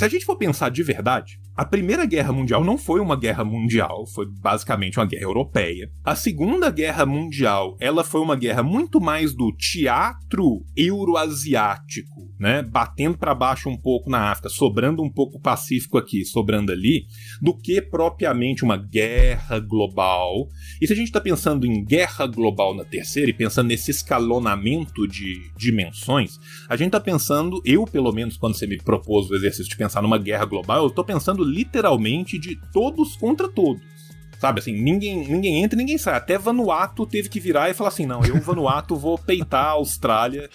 Se a gente for pensar de verdade, a Primeira Guerra Mundial não foi uma guerra mundial, foi basicamente uma guerra europeia. A Segunda Guerra Mundial, ela foi uma guerra muito mais do teatro euroasiático, né, batendo para baixo um pouco na África, sobrando um pouco o Pacífico aqui, sobrando ali, do que propriamente uma guerra global. E se a gente está pensando em guerra global na terceira e pensando nesse escalonamento de dimensões, a gente está pensando, eu pelo menos quando você me propôs o exercício de pensar numa guerra global, eu estou pensando literalmente de todos contra todos. Sabe, assim, ninguém entra e ninguém sai. Até Vanuatu teve que virar e falar assim, não, eu, Vanuatu, vou peitar a Austrália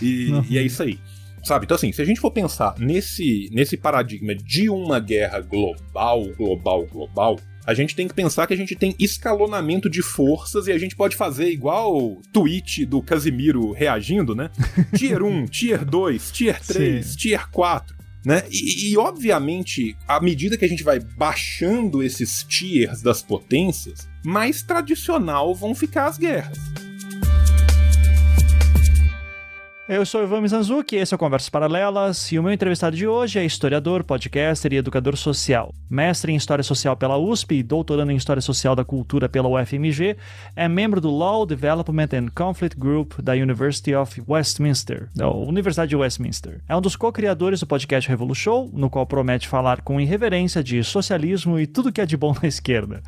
e é isso aí. Sabe, então assim, se a gente for pensar nesse paradigma de uma guerra global, a gente tem que pensar que a gente tem escalonamento de forças e a gente pode fazer igual o tweet do Casimiro reagindo, né? Tier 1, Tier 2, Tier 3, sim. Tier 4. Né? E, obviamente, à medida que a gente vai baixando esses tiers das potências, mais tradicional vão ficar as guerras. Eu sou o Ivan Mizanzuki, esse é o Conversas Paralelas, e o meu entrevistado de hoje é historiador, podcaster e educador social. Mestre em História Social pela USP e doutorando em História Social da Cultura pela UFMG, é membro do Law Development and Conflict Group da University of Westminster, da Universidade de Westminster. É um dos co-criadores do podcast Revolushow, no qual promete falar com irreverência de socialismo e tudo que é de bom na esquerda.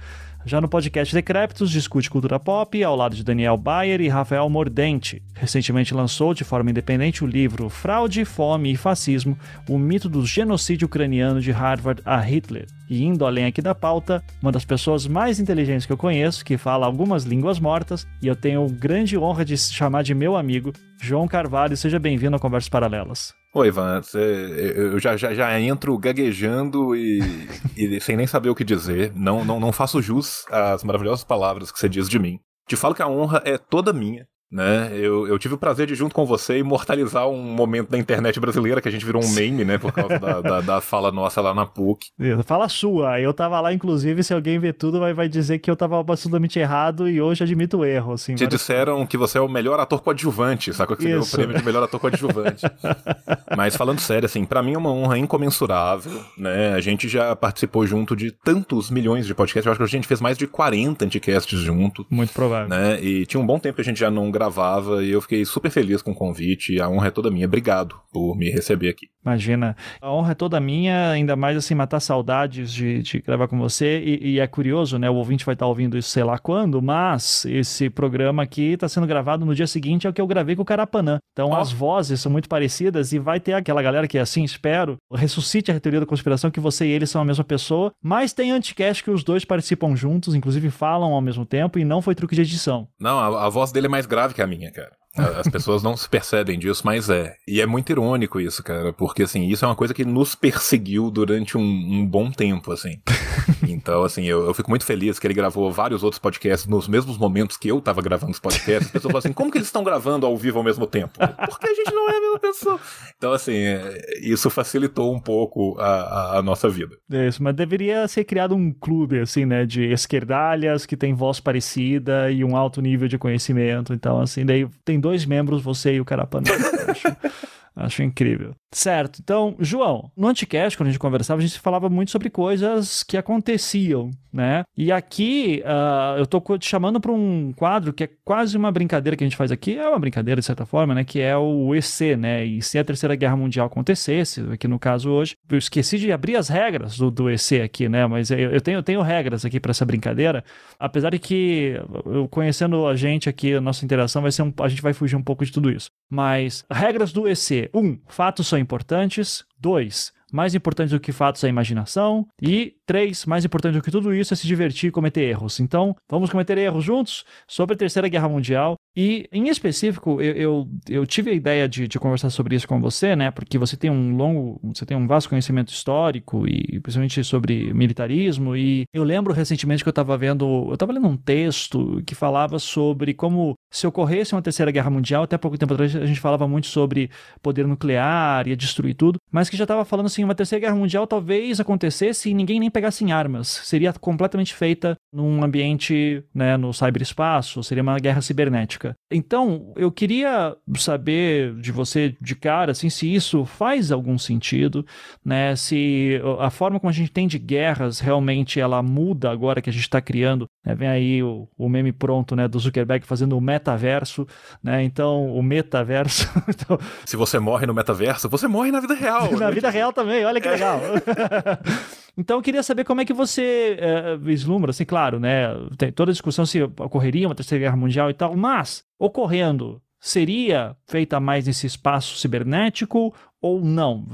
Já no podcast Decréptos, discute cultura pop ao lado de Daniel Bayer e Rafael Mordente. Recentemente lançou de forma independente o livro Fraude, Fome e Fascismo, o mito do genocídio ucraniano de Harvard a Hitler. E indo além aqui da pauta, uma das pessoas mais inteligentes que eu conheço, que fala algumas línguas mortas, e eu tenho grande honra de se chamar de meu amigo, João Carvalho. Seja bem-vindo a Conversas Paralelas. Oi, Ivan, eu já entro gaguejando e sem nem saber o que dizer, não faço jus às maravilhosas palavras que você diz de mim. Te falo que a honra é toda minha, né? Eu tive o prazer de, junto com você, imortalizar um momento da internet brasileira que a gente virou um meme, né, por causa da fala nossa lá na PUC. Fala sua, eu tava lá, inclusive, se alguém ver tudo vai dizer que eu tava absolutamente errado e hoje admito o erro, assim. Te disseram que você é o melhor ator coadjuvante, sacou? Que você ganhou o prêmio de melhor ator coadjuvante. Mas falando sério, assim, pra mim é uma honra incomensurável, né? A gente já participou junto de tantos milhões de podcasts, eu acho que a gente fez mais de 40 anticasts junto. Muito provável. Né? E tinha um bom tempo que a gente já não gravava e eu fiquei super feliz com o convite e a honra é toda minha. Obrigado por me receber aqui. Imagina, a honra é toda minha, ainda mais assim, matar saudades de gravar com você e é curioso, né, o ouvinte vai estar ouvindo isso sei lá quando, mas esse programa aqui está sendo gravado no dia seguinte ao que eu gravei com o Carapanã, então as vozes são muito parecidas e vai ter aquela galera que assim, espero, ressuscite a teoria da conspiração que você e ele são a mesma pessoa, mas tem anticast que os dois participam juntos, inclusive falam ao mesmo tempo e não foi truque de edição. Não, a voz dele é mais grave que a minha, cara. As pessoas não se percebem disso, mas é. E é muito irônico isso, cara, porque, assim, isso é uma coisa que nos perseguiu durante um bom tempo, assim. Então, assim, eu fico muito feliz que ele gravou vários outros podcasts nos mesmos momentos que eu tava gravando os podcasts. As pessoas falam assim, como que eles estão gravando ao vivo ao mesmo tempo? Porque a gente não é a mesma pessoa. Então, assim, isso facilitou um pouco a nossa vida. É isso, mas deveria ser criado um clube, assim, né, de esquerdalhas que tem voz parecida e um alto nível de conhecimento. Então, assim, daí tem dois membros, você e o Carapanã. Acho incrível. Certo, então, João, no Anticast, quando a gente conversava, a gente falava muito sobre coisas que aconteciam, né? E aqui, eu tô te chamando para um quadro que é quase uma brincadeira que a gente faz aqui, é uma brincadeira de certa forma, né? Que é o EC, né? E se a Terceira Guerra Mundial acontecesse, aqui no caso hoje, eu esqueci de abrir as regras do EC aqui, né? Mas eu tenho regras aqui para essa brincadeira, apesar de que, conhecendo a gente aqui, a nossa interação vai ser a gente vai fugir um pouco de tudo isso. Mas, regras do EC. 1. Fatos são importantes. 2. Mais importante do que fatos é a imaginação. E 3. Mais importante do que tudo isso é se divertir e cometer erros. Então, vamos cometer erros juntos sobre a Terceira Guerra Mundial. E, em específico, eu tive a ideia de conversar sobre isso com você, né? Porque você tem um vasto conhecimento histórico, e principalmente sobre militarismo. E eu lembro recentemente que eu estava lendo um texto que falava sobre como, se ocorresse uma Terceira Guerra Mundial, até pouco tempo atrás a gente falava muito sobre poder nuclear, ia destruir tudo, mas que já estava falando assim, uma Terceira Guerra Mundial talvez acontecesse e ninguém nem pegassem armas, seria completamente feita num ambiente, né, no cyberespaço, seria uma guerra cibernética. Então, eu queria saber de você, de cara, assim, se isso faz algum sentido, né, se a forma como a gente tem de guerras realmente ela muda agora que a gente está criando, né, vem aí o meme pronto, né, do Zuckerberg fazendo o metaverso, né, então, o metaverso... Então... Se você morre no metaverso, você morre na vida real. Na vida real também, olha que legal. Então, eu queria saber como é que você vislumbra, assim, claro, né, tem toda a discussão se ocorreria uma terceira guerra mundial e tal, mas, ocorrendo, seria feita mais nesse espaço cibernético ou não?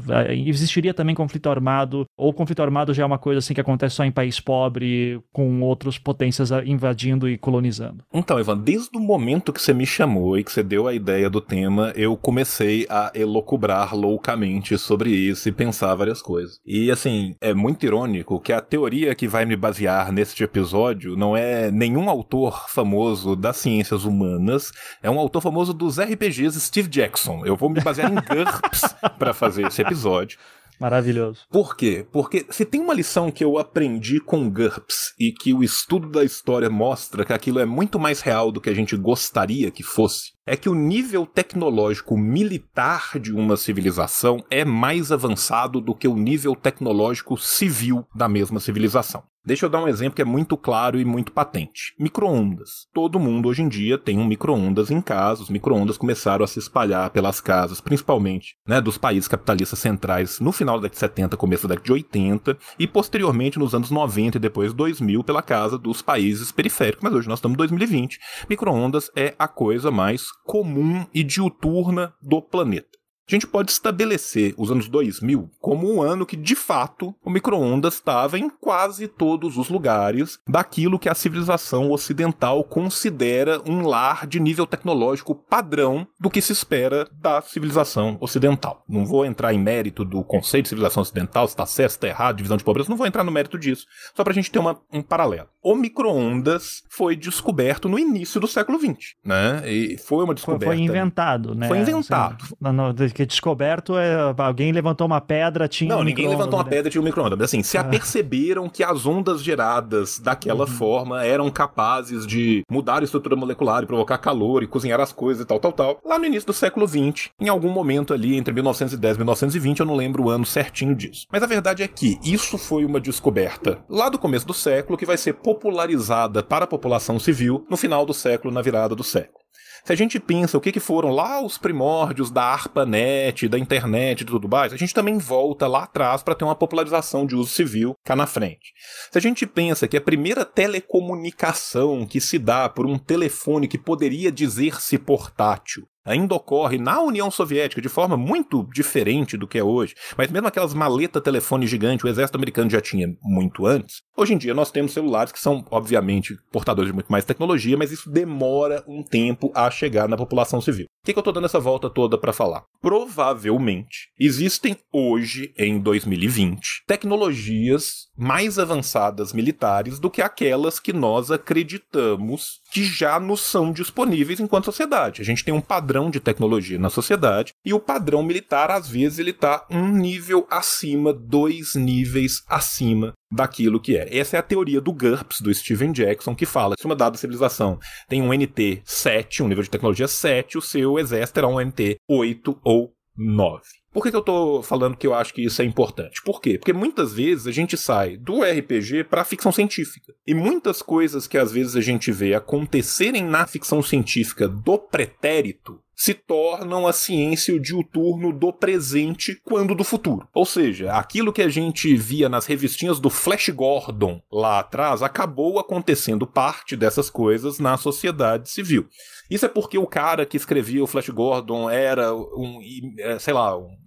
Existiria também conflito armado, ou conflito armado já é uma coisa assim que acontece só em país pobre, com outras potências invadindo e colonizando? Então, Ivan, desde o momento que você me chamou e que você deu a ideia do tema, eu comecei a elocubrar loucamente sobre isso e pensar várias coisas. E, assim, é muito irônico que a teoria que vai me basear neste episódio não é nenhum autor famoso das ciências humanas, é um autor famoso dos RPGs, Steve Jackson. Eu vou me basear em GURPS para fazer esse episódio. Maravilhoso. Por quê? Porque se tem uma lição que eu aprendi com GURPS e que o estudo da história mostra que aquilo é muito mais real do que a gente gostaria que fosse, é que o nível tecnológico militar de uma civilização é mais avançado do que o nível tecnológico civil da mesma civilização. Deixa eu dar um exemplo que é muito claro e muito patente. Micro-ondas. Todo mundo hoje em dia tem um micro-ondas em casa. Os micro-ondas começaram a se espalhar pelas casas, principalmente, né, dos países capitalistas centrais no final da década de 70, começo da década de 80 e posteriormente nos anos 90 e depois 2000 pela casa dos países periféricos. Mas hoje nós estamos em 2020. Micro-ondas é a coisa mais comum e diuturna do planeta. A gente pode estabelecer os anos 2000 como um ano que, de fato, o micro-ondas estava em quase todos os lugares daquilo que a civilização ocidental considera um lar de nível tecnológico padrão do que se espera da civilização ocidental. Não vou entrar em mérito do conceito de civilização ocidental, se está certo, se está errado, divisão de pobreza, não vou entrar no mérito disso, só para a gente ter um paralelo. O micro-ondas foi descoberto no início do século XX, né? E foi uma descoberta... Foi inventado, né? Foi inventado. Assim, que descoberto é alguém levantou uma pedra, tinha um micro-ondas. Não, ninguém levantou uma pedra, tinha um micro-ondas. Mas assim, se aperceberam que as ondas geradas daquela forma eram capazes de mudar a estrutura molecular e provocar calor e cozinhar as coisas e tal, tal, tal. Lá no início do século XX, em algum momento ali, entre 1910 e 1920, eu não lembro o ano certinho disso. Mas a verdade é que isso foi uma descoberta lá do começo do século que vai ser popularizada para a população civil no final do século, na virada do século. Se a gente pensa o que foram lá os primórdios da ARPANET, da internet e tudo mais, a gente também volta lá atrás para ter uma popularização de uso civil cá na frente. Se a gente pensa que a primeira telecomunicação que se dá por um telefone que poderia dizer-se portátil, ainda ocorre na União Soviética de forma muito diferente do que é hoje, mas mesmo aquelas maletas telefone gigante, o exército americano já tinha muito antes. Hoje em dia nós temos celulares que são, obviamente, portadores de muito mais tecnologia, mas isso demora um tempo a chegar na população civil. O que eu estou dando essa volta toda para falar? Provavelmente existem hoje, em 2020, tecnologias mais avançadas militares do que aquelas que nós acreditamos que já nos são disponíveis enquanto sociedade. A gente tem um padrão de tecnologia na sociedade e o padrão militar, às vezes, ele está um nível acima, dois níveis acima daquilo que é. Essa é a teoria do GURPS, do Steven Jackson, que fala que se uma dada civilização tem um NT 7, um nível de tecnologia 7, o seu exército terá um NT 8 ou 9. Por que eu tô falando que eu acho que isso é importante? Por quê? Porque muitas vezes a gente sai do RPG para a ficção científica. E muitas coisas que às vezes a gente vê acontecerem na ficção científica do pretérito se tornam a ciência o diuturno do presente quando do futuro. Ou seja, aquilo que a gente via nas revistinhas do Flash Gordon lá atrás acabou acontecendo parte dessas coisas na sociedade civil. Isso é porque o cara que escrevia o Flash Gordon era um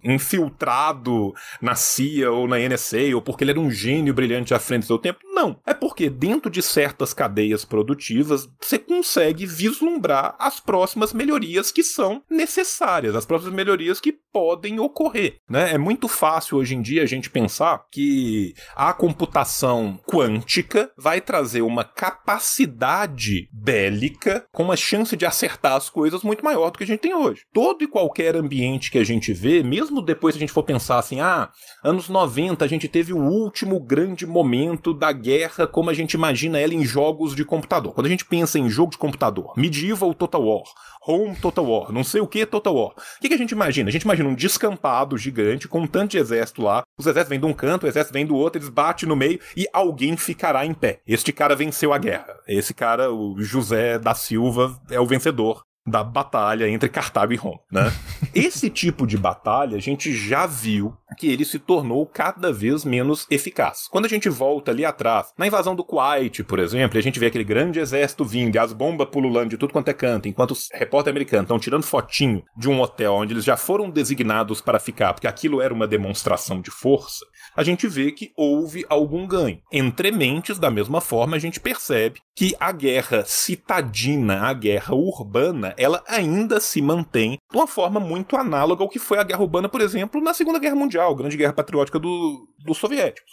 infiltrado na CIA ou na NSA, ou porque ele era um gênio brilhante à frente do seu tempo. Não, é porque dentro de certas cadeias produtivas você consegue vislumbrar as próximas melhorias que são necessárias, as próximas melhorias que podem ocorrer, né? É muito fácil hoje em dia a gente pensar que a computação quântica vai trazer uma capacidade bélica com uma chance de acertar as coisas muito maior do que a gente tem hoje. Todo e qualquer ambiente que a gente vê, mesmo depois se a gente for pensar assim, anos 90 a gente teve o último grande momento da guerra como a gente imagina ela em jogos de computador. Quando a gente pensa em jogo de computador, Medieval Total War, Home Total War, não sei o que Total War, o que a gente imagina? A gente imagina um descampado gigante com um tanto de exército lá, os exércitos vêm de um canto, o exército vem do outro, eles batem no meio e alguém ficará em pé. Este cara venceu a guerra, esse cara, o José da Silva, é o vencedor da batalha entre Cartago e Roma, né? Esse tipo de batalha a gente já viu que ele se tornou cada vez menos eficaz. Quando a gente volta ali atrás, na invasão do Kuwait, por exemplo, a gente vê aquele grande exército vindo e as bombas pululando de tudo quanto é canto, enquanto os repórteres americanos estão tirando fotinho de um hotel onde eles já foram designados para ficar, porque aquilo era uma demonstração de força, a gente vê que houve algum ganho. Entre mentes, da mesma forma, a gente percebe que a guerra citadina, a guerra urbana, ela ainda se mantém de uma forma muito análoga ao que foi a guerra urbana, por exemplo, na Segunda Guerra Mundial, a grande guerra patriótica dos soviéticos.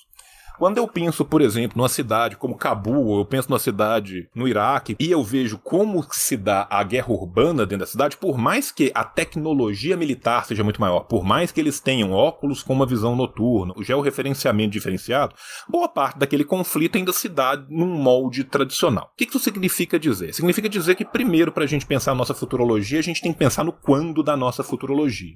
Quando eu penso, por exemplo, numa cidade como Cabul, eu penso numa cidade no Iraque, e eu vejo como se dá a guerra urbana dentro da cidade, por mais que a tecnologia militar seja muito maior, por mais que eles tenham óculos com uma visão noturna, o georreferenciamento diferenciado, boa parte daquele conflito ainda se dá num molde tradicional. O que isso significa dizer? Significa dizer que, primeiro, para a gente pensar a nossa futurologia, a gente tem que pensar no quando da nossa futurologia.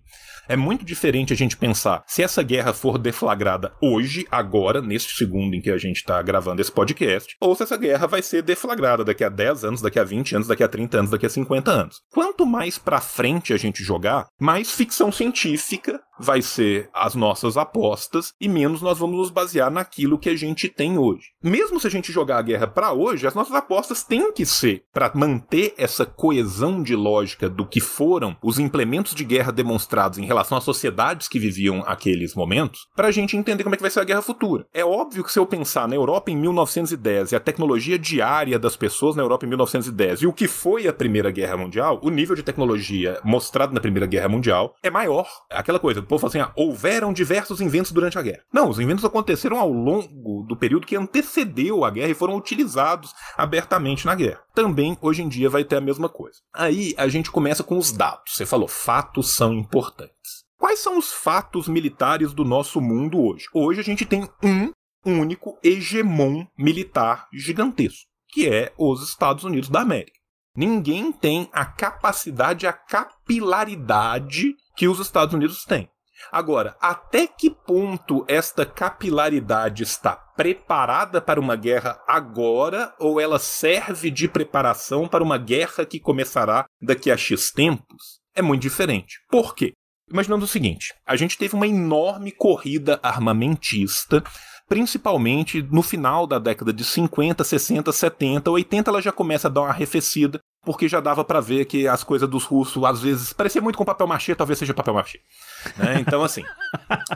É muito diferente a gente pensar se essa guerra for deflagrada hoje, agora, neste segundo em que a gente está gravando esse podcast, ou se essa guerra vai ser deflagrada daqui a 10 anos, daqui a 20 anos, daqui a 30 anos, daqui a 50 anos. Quanto mais pra frente a gente jogar, mais ficção científica vai ser as nossas apostas e menos nós vamos nos basear naquilo que a gente tem hoje. Mesmo se a gente jogar a guerra pra hoje, as nossas apostas têm que ser pra manter essa coesão de lógica do que foram os implementos de guerra demonstrados em relação às sociedades que viviam aqueles momentos, pra gente entender como é que vai ser a guerra futura. É óbvio que se eu pensar na Europa em 1910 e a tecnologia diária das pessoas na Europa em 1910 e o que foi a Primeira Guerra Mundial, o nível de tecnologia mostrado na Primeira Guerra Mundial é maior. Aquela coisa, o povo fala assim, houveram diversos inventos durante a guerra. Não, os inventos aconteceram ao longo do período que antecedeu a guerra e foram utilizados abertamente na guerra. Também, hoje em dia, vai ter a mesma coisa. Aí, a gente começa com os dados. Você falou, fatos são importantes. Quais são os fatos militares do nosso mundo hoje? Hoje a gente tem único hegemon militar gigantesco, que é os Estados Unidos da América. Ninguém tem a capacidade, a capilaridade que os Estados Unidos têm. Agora, até que ponto esta capilaridade está preparada para uma guerra agora ou ela serve de preparação para uma guerra que começará daqui a X tempos? É muito diferente. Por quê? Imaginando o seguinte, a gente teve uma enorme corrida armamentista, principalmente no final da década de 50, 60, 70, 80, ela já começa a dar uma arrefecida, porque já dava pra ver que as coisas dos russos, às vezes, parecia muito com papel machê, talvez seja papel machê. Né? Então, assim,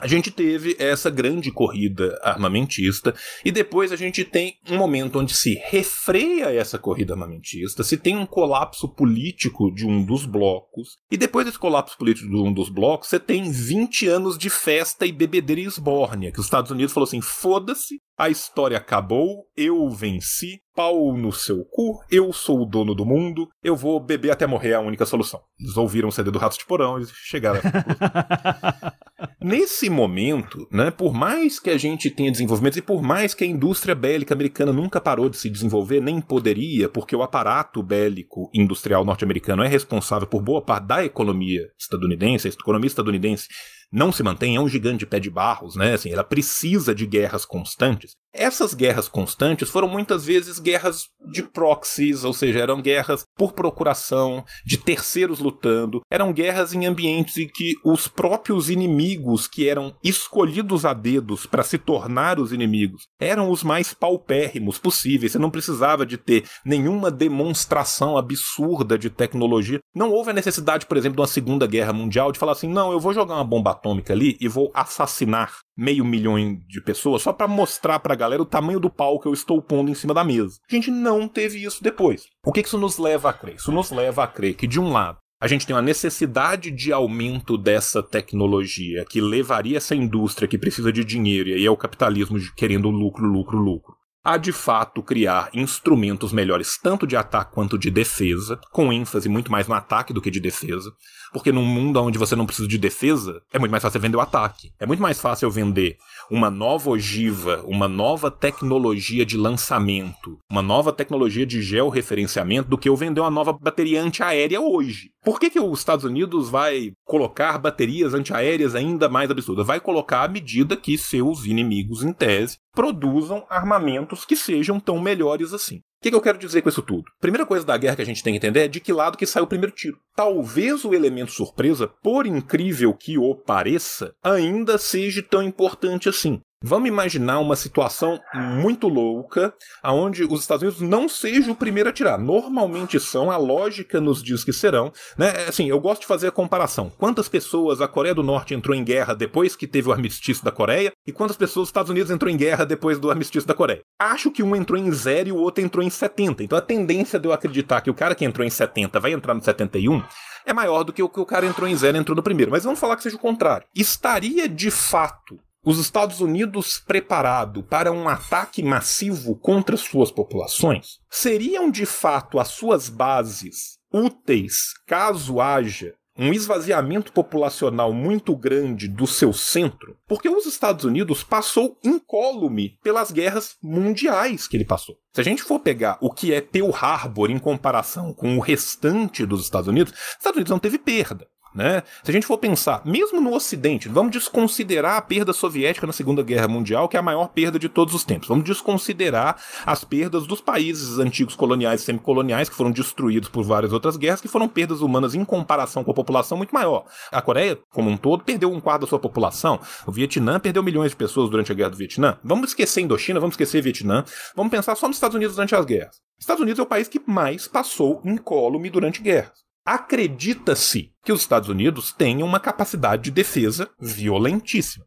a gente teve essa grande corrida armamentista e depois a gente tem um momento onde se refreia essa corrida armamentista, se tem um colapso político de um dos blocos e depois desse colapso político de um dos blocos você tem 20 anos de festa e bebedeira e esbórnia, que os Estados Unidos falou assim, foda-se, a história acabou, eu venci, pau no seu cu, eu sou o dono do mundo, eu vou beber até morrer, é a única solução. Eles ouviram o CD do Ratos de Porão e chegaram a... Nesse momento, né, por mais que a gente tenha desenvolvimentos e por mais que a indústria bélica americana nunca parou de se desenvolver, nem poderia, porque o aparato bélico industrial norte-americano é responsável por boa parte da economia estadunidense, a economia estadunidense não se mantém, é um gigante de pé de barros, né? Assim, ela precisa de guerras constantes. Essas guerras constantes foram muitas vezes guerras de proxies, ou seja, eram guerras por procuração, de terceiros lutando, eram guerras em ambientes em que os próprios inimigos que eram escolhidos a dedos para se tornar os inimigos eram os mais paupérrimos possíveis, você não precisava de ter nenhuma demonstração absurda de tecnologia. Não houve a necessidade, por exemplo, de uma Segunda Guerra Mundial de falar assim, não, eu vou jogar uma bomba atômica ali e vou assassinar meio milhão de pessoas, só para mostrar pra galera o tamanho do pau que eu estou pondo em cima da mesa. A gente não teve isso depois. O que isso nos leva a crer? Isso nos leva a crer que, de um lado, a gente tem uma necessidade de aumento dessa tecnologia que levaria essa indústria que precisa de dinheiro, e aí é o capitalismo querendo lucro, lucro, lucro, a de fato criar instrumentos melhores, tanto de ataque quanto de defesa, com ênfase muito mais no ataque do que de defesa, porque num mundo onde você não precisa de defesa, é muito mais fácil vender o ataque. É muito mais fácil eu vender uma nova ogiva, uma nova tecnologia de lançamento, uma nova tecnologia de georreferenciamento, do que eu vender uma nova bateria antiaérea hoje. Por que os Estados Unidos vai colocar baterias antiaéreas ainda mais absurdas? Vai colocar à medida que seus inimigos, em tese, produzam armamentos que sejam tão melhores assim. O que eu quero dizer com isso tudo? Primeira coisa da guerra que a gente tem que entender é de que lado que saiu o primeiro tiro. Talvez o elemento surpresa, por incrível que o pareça, ainda seja tão importante assim. Vamos imaginar uma situação muito louca, onde os Estados Unidos não sejam o primeiro a atirar. Normalmente são, a lógica nos diz que serão, né? Assim, eu gosto de fazer a comparação. Quantas pessoas a Coreia do Norte entrou em guerra depois que teve o armistício da Coreia? E quantas pessoas os Estados Unidos entrou em guerra depois do armistício da Coreia? Acho que um entrou em 0 e o outro entrou em 70. Então a tendência de eu acreditar que o cara que entrou em 70 vai entrar no 71... é maior do que o que o cara entrou em 0 e entrou no primeiro. Mas vamos falar que seja o contrário. Estaria de fato os Estados Unidos preparado para um ataque massivo contra suas populações? Seriam de fato as suas bases úteis caso haja um esvaziamento populacional muito grande do seu centro? Porque os Estados Unidos passou incólume pelas guerras mundiais que ele passou. Se a gente for pegar o que é Pearl Harbor em comparação com o restante dos Estados Unidos, os Estados Unidos não teve perda. Né? Se a gente for pensar, mesmo no Ocidente, vamos desconsiderar a perda soviética na Segunda Guerra Mundial, que é a maior perda de todos os tempos. Vamos desconsiderar as perdas dos países antigos coloniais e semicoloniais, que foram destruídos por várias outras guerras, que foram perdas humanas em comparação com a população muito maior. A Coreia, como um todo, perdeu um quarto da sua população. O Vietnã perdeu milhões de pessoas durante a Guerra do Vietnã. Vamos esquecer Indochina, vamos esquecer Vietnã. Vamos pensar só nos Estados Unidos durante as guerras. Estados Unidos é o país que mais passou incólume durante guerras. Acredita-se que os Estados Unidos tenham uma capacidade de defesa violentíssima.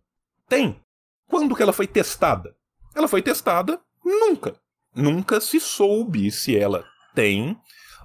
Tem. Quando que ela foi testada? Ela foi testada nunca. Nunca se soube se ela tem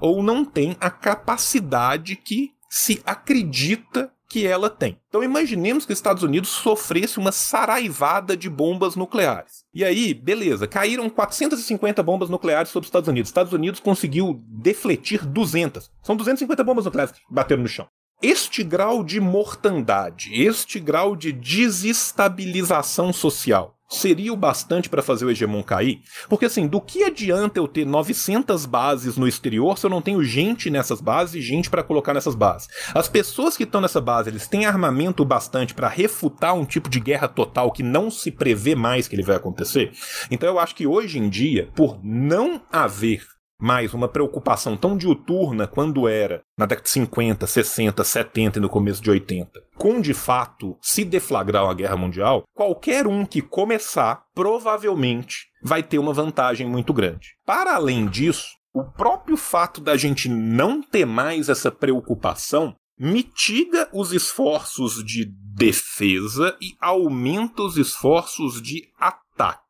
ou não tem a capacidade que se acredita que ela tem. Então imaginemos que os Estados Unidos sofresse uma saraivada de bombas nucleares. E aí, beleza, caíram 450 bombas nucleares sobre os Estados Unidos. Os Estados Unidos conseguiu defletir 200. São 250 bombas nucleares que bateram no chão. Este grau de mortandade, este grau de desestabilização social seria o bastante para fazer o hegemon cair? Porque assim, do que adianta eu ter 900 bases no exterior se eu não tenho gente nessas bases e gente para colocar nessas bases? As pessoas que estão nessa base, eles têm armamento bastante para refutar um tipo de guerra total que não se prevê mais que ele vai acontecer? Então eu acho que hoje em dia, por não haver mais uma preocupação tão diuturna quando era na década de 50, 60, 70 e no começo de 80, com de fato se deflagrar uma guerra mundial, qualquer um que começar provavelmente vai ter uma vantagem muito grande. Para além disso, o próprio fato da gente não ter mais essa preocupação mitiga os esforços de defesa e aumenta os esforços de ataque.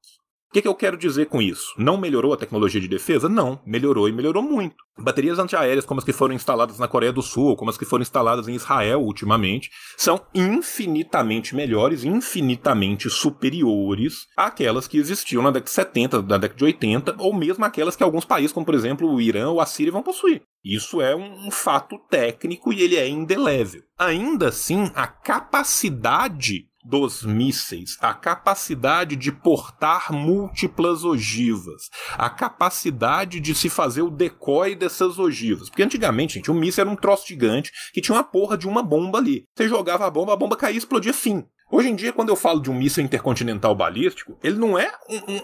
O que eu quero dizer com isso? Não melhorou a tecnologia de defesa? Não, melhorou e melhorou muito. Baterias antiaéreas como as que foram instaladas na Coreia do Sul, como as que foram instaladas em Israel ultimamente, são infinitamente melhores, infinitamente superiores àquelas que existiam na década de 70, na década de 80, ou mesmo aquelas que alguns países, como por exemplo o Irã ou a Síria, vão possuir. Isso é um fato técnico e ele é indelével. Ainda assim, a capacidade dos mísseis, a capacidade de portar múltiplas ogivas, a capacidade de se fazer o decoy dessas ogivas. Porque antigamente, gente, o míssil era um troço gigante que tinha uma porra de uma bomba ali. Você jogava a bomba caía e explodia, fim. Hoje em dia, quando eu falo de um míssil intercontinental balístico, ele não é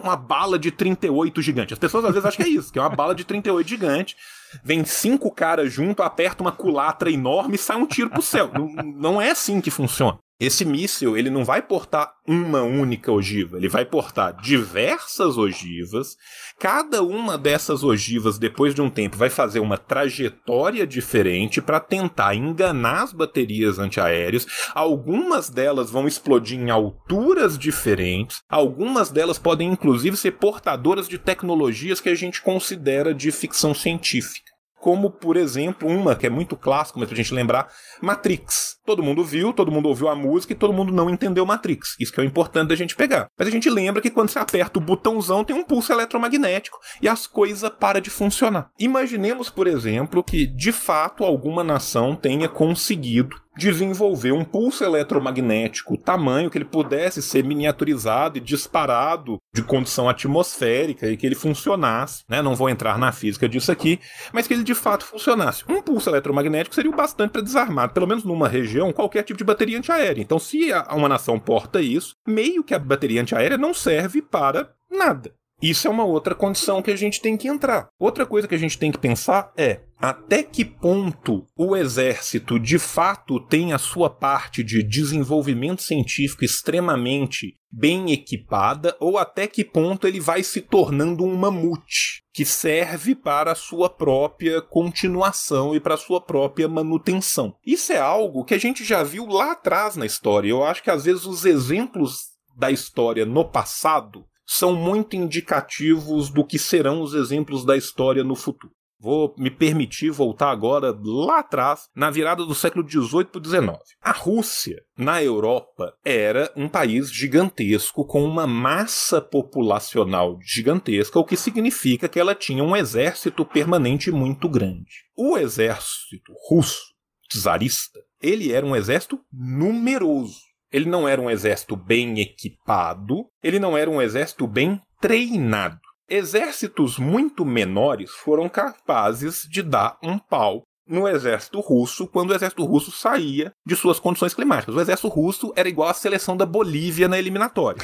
uma bala de 38 gigante. As pessoas às vezes acham que é isso, que é uma bala de 38 gigante. Vem 5 caras junto, aperta uma culatra enorme e sai um tiro pro céu. Não é assim que funciona. Esse míssil, ele não vai portar uma única ogiva, ele vai portar diversas ogivas. Cada uma dessas ogivas, depois de um tempo, vai fazer uma trajetória diferente para tentar enganar as baterias antiaéreas. Algumas delas vão explodir em alturas diferentes, algumas delas podem inclusive ser portadoras de tecnologias que a gente considera de ficção científica. Como, por exemplo, uma que é muito clássica, mas pra gente lembrar, Matrix. Todo mundo viu, todo mundo ouviu a música e todo mundo não entendeu Matrix. Isso que é o importante da gente pegar. Mas a gente lembra que quando você aperta o botãozão tem um pulso eletromagnético e as coisas param de funcionar. Imaginemos, por exemplo, que de fato alguma nação tenha conseguido desenvolver um pulso eletromagnético, tamanho que ele pudesse ser miniaturizado e disparado de condição atmosférica e que ele funcionasse, né? Não vou entrar na física disso aqui, mas que ele de fato funcionasse. Um pulso eletromagnético seria o bastante para desarmar, pelo menos numa região, qualquer tipo de bateria antiaérea. Então, se uma nação porta isso, meio que a bateria antiaérea não serve para nada. Isso é uma outra condição que a gente tem que entrar. Outra coisa que a gente tem que pensar é até que ponto o exército de fato tem a sua parte de desenvolvimento científico extremamente bem equipada, ou até que ponto ele vai se tornando um mamute que serve para a sua própria continuação e para a sua própria manutenção. Isso é algo que a gente já viu lá atrás na história. Eu acho que às vezes os exemplos da história no passado são muito indicativos do que serão os exemplos da história no futuro. Vou me permitir voltar agora lá atrás, na virada do século XVIII para o XIX. A Rússia, na Europa, era um país gigantesco, com uma massa populacional gigantesca, o que significa que ela tinha um exército permanente muito grande. O exército russo, czarista, ele era um exército numeroso. Ele não era um exército bem equipado, ele não era um exército bem treinado. Exércitos muito menores foram capazes de dar um pau no exército russo quando o exército russo saía de suas condições climáticas. O exército russo era igual à seleção da Bolívia na eliminatória.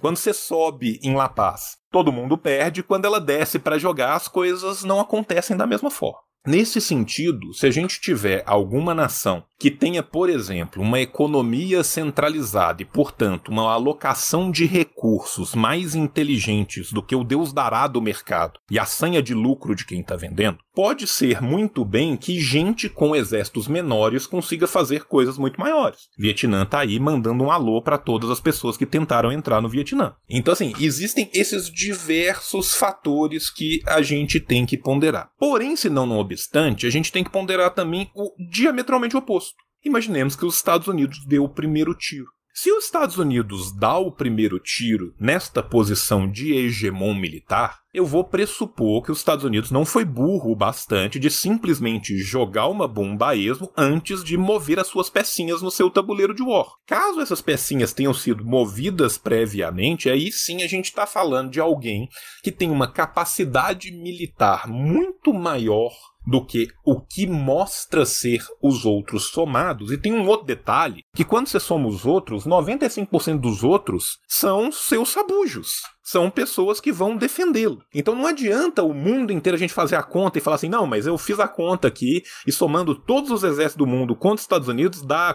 Quando você sobe em La Paz, todo mundo perde. Quando ela desce para jogar, as coisas não acontecem da mesma forma. Nesse sentido, se a gente tiver alguma nação que tenha, por exemplo, uma economia centralizada e, portanto, uma alocação de recursos mais inteligentes do que o Deus dará do mercado e a sanha de lucro de quem está vendendo, pode ser muito bem que gente com exércitos menores consiga fazer coisas muito maiores. Vietnã está aí mandando um alô para todas as pessoas que tentaram entrar no Vietnã. Então, assim, existem esses diversos fatores que a gente tem que ponderar. Porém, se não observar, a gente tem que ponderar também o diametralmente oposto. Imaginemos que os Estados Unidos deu o primeiro tiro. Se os Estados Unidos dá o primeiro tiro nesta posição de hegemon militar, eu vou pressupor que os Estados Unidos não foi burro o bastante de simplesmente jogar uma bomba a esmo antes de mover as suas pecinhas no seu tabuleiro de war. Caso essas pecinhas tenham sido movidas previamente, aí sim a gente está falando de alguém que tem uma capacidade militar muito maior do que o que mostra ser os outros somados. E tem um outro detalhe, que quando você soma os outros, 95% dos outros são seus sabujos. São pessoas que vão defendê-lo. Então não adianta o mundo inteiro a gente fazer a conta e falar assim, não, mas eu fiz a conta aqui e somando todos os exércitos do mundo contra os Estados Unidos, dá 40-60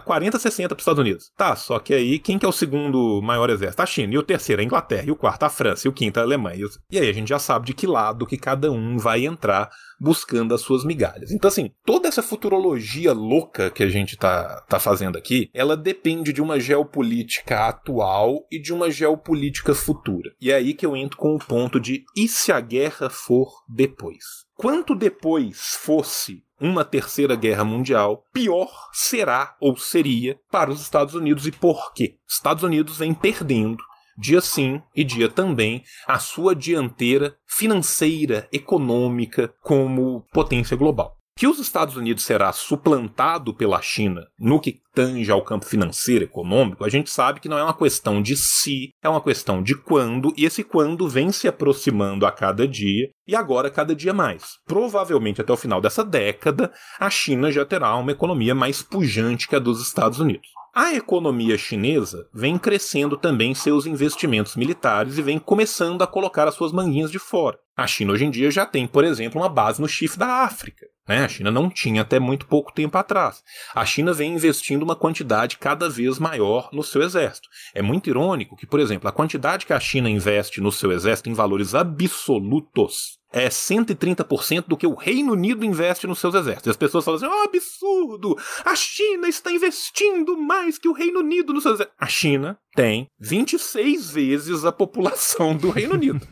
para os Estados Unidos. Tá, só que aí quem que é o segundo maior exército? A China. E o terceiro a Inglaterra. E o quarto a França. E o quinto a Alemanha. E aí a gente já sabe de que lado que cada um vai entrar buscando as suas migalhas. Então assim, toda essa futurologia louca que a gente tá fazendo aqui, ela depende de uma geopolítica atual e de uma geopolítica futura. E aí que eu entro com o ponto de e se a guerra for depois? Quanto depois fosse uma terceira guerra mundial, pior será ou seria para os Estados Unidos. E por quê? Os Estados Unidos vem perdendo, dia sim e dia também, a sua dianteira financeira, econômica, como potência global. Que os Estados Unidos será suplantado pela China no que tange ao campo financeiro, econômico, a gente sabe que não é uma questão de se, é uma questão de quando, e esse quando vem se aproximando a cada dia, e agora cada dia mais. Provavelmente até o final dessa década, a China já terá uma economia mais pujante que a dos Estados Unidos. A economia chinesa vem crescendo também seus investimentos militares e vem começando a colocar as suas manguinhas de fora. A China hoje em dia já tem, por exemplo, uma base no chifre da África, né? A China não tinha até muito pouco tempo atrás. A China vem investindo uma quantidade cada vez maior no seu exército. É muito irônico que, por exemplo, a quantidade que a China investe no seu exército em valores absolutos é 130% do que o Reino Unido investe nos seus exércitos. E as pessoas falam assim, oh, absurdo, a China está investindo mais que o Reino Unido nos seus exércitos. A China tem 26 vezes a população do Reino Unido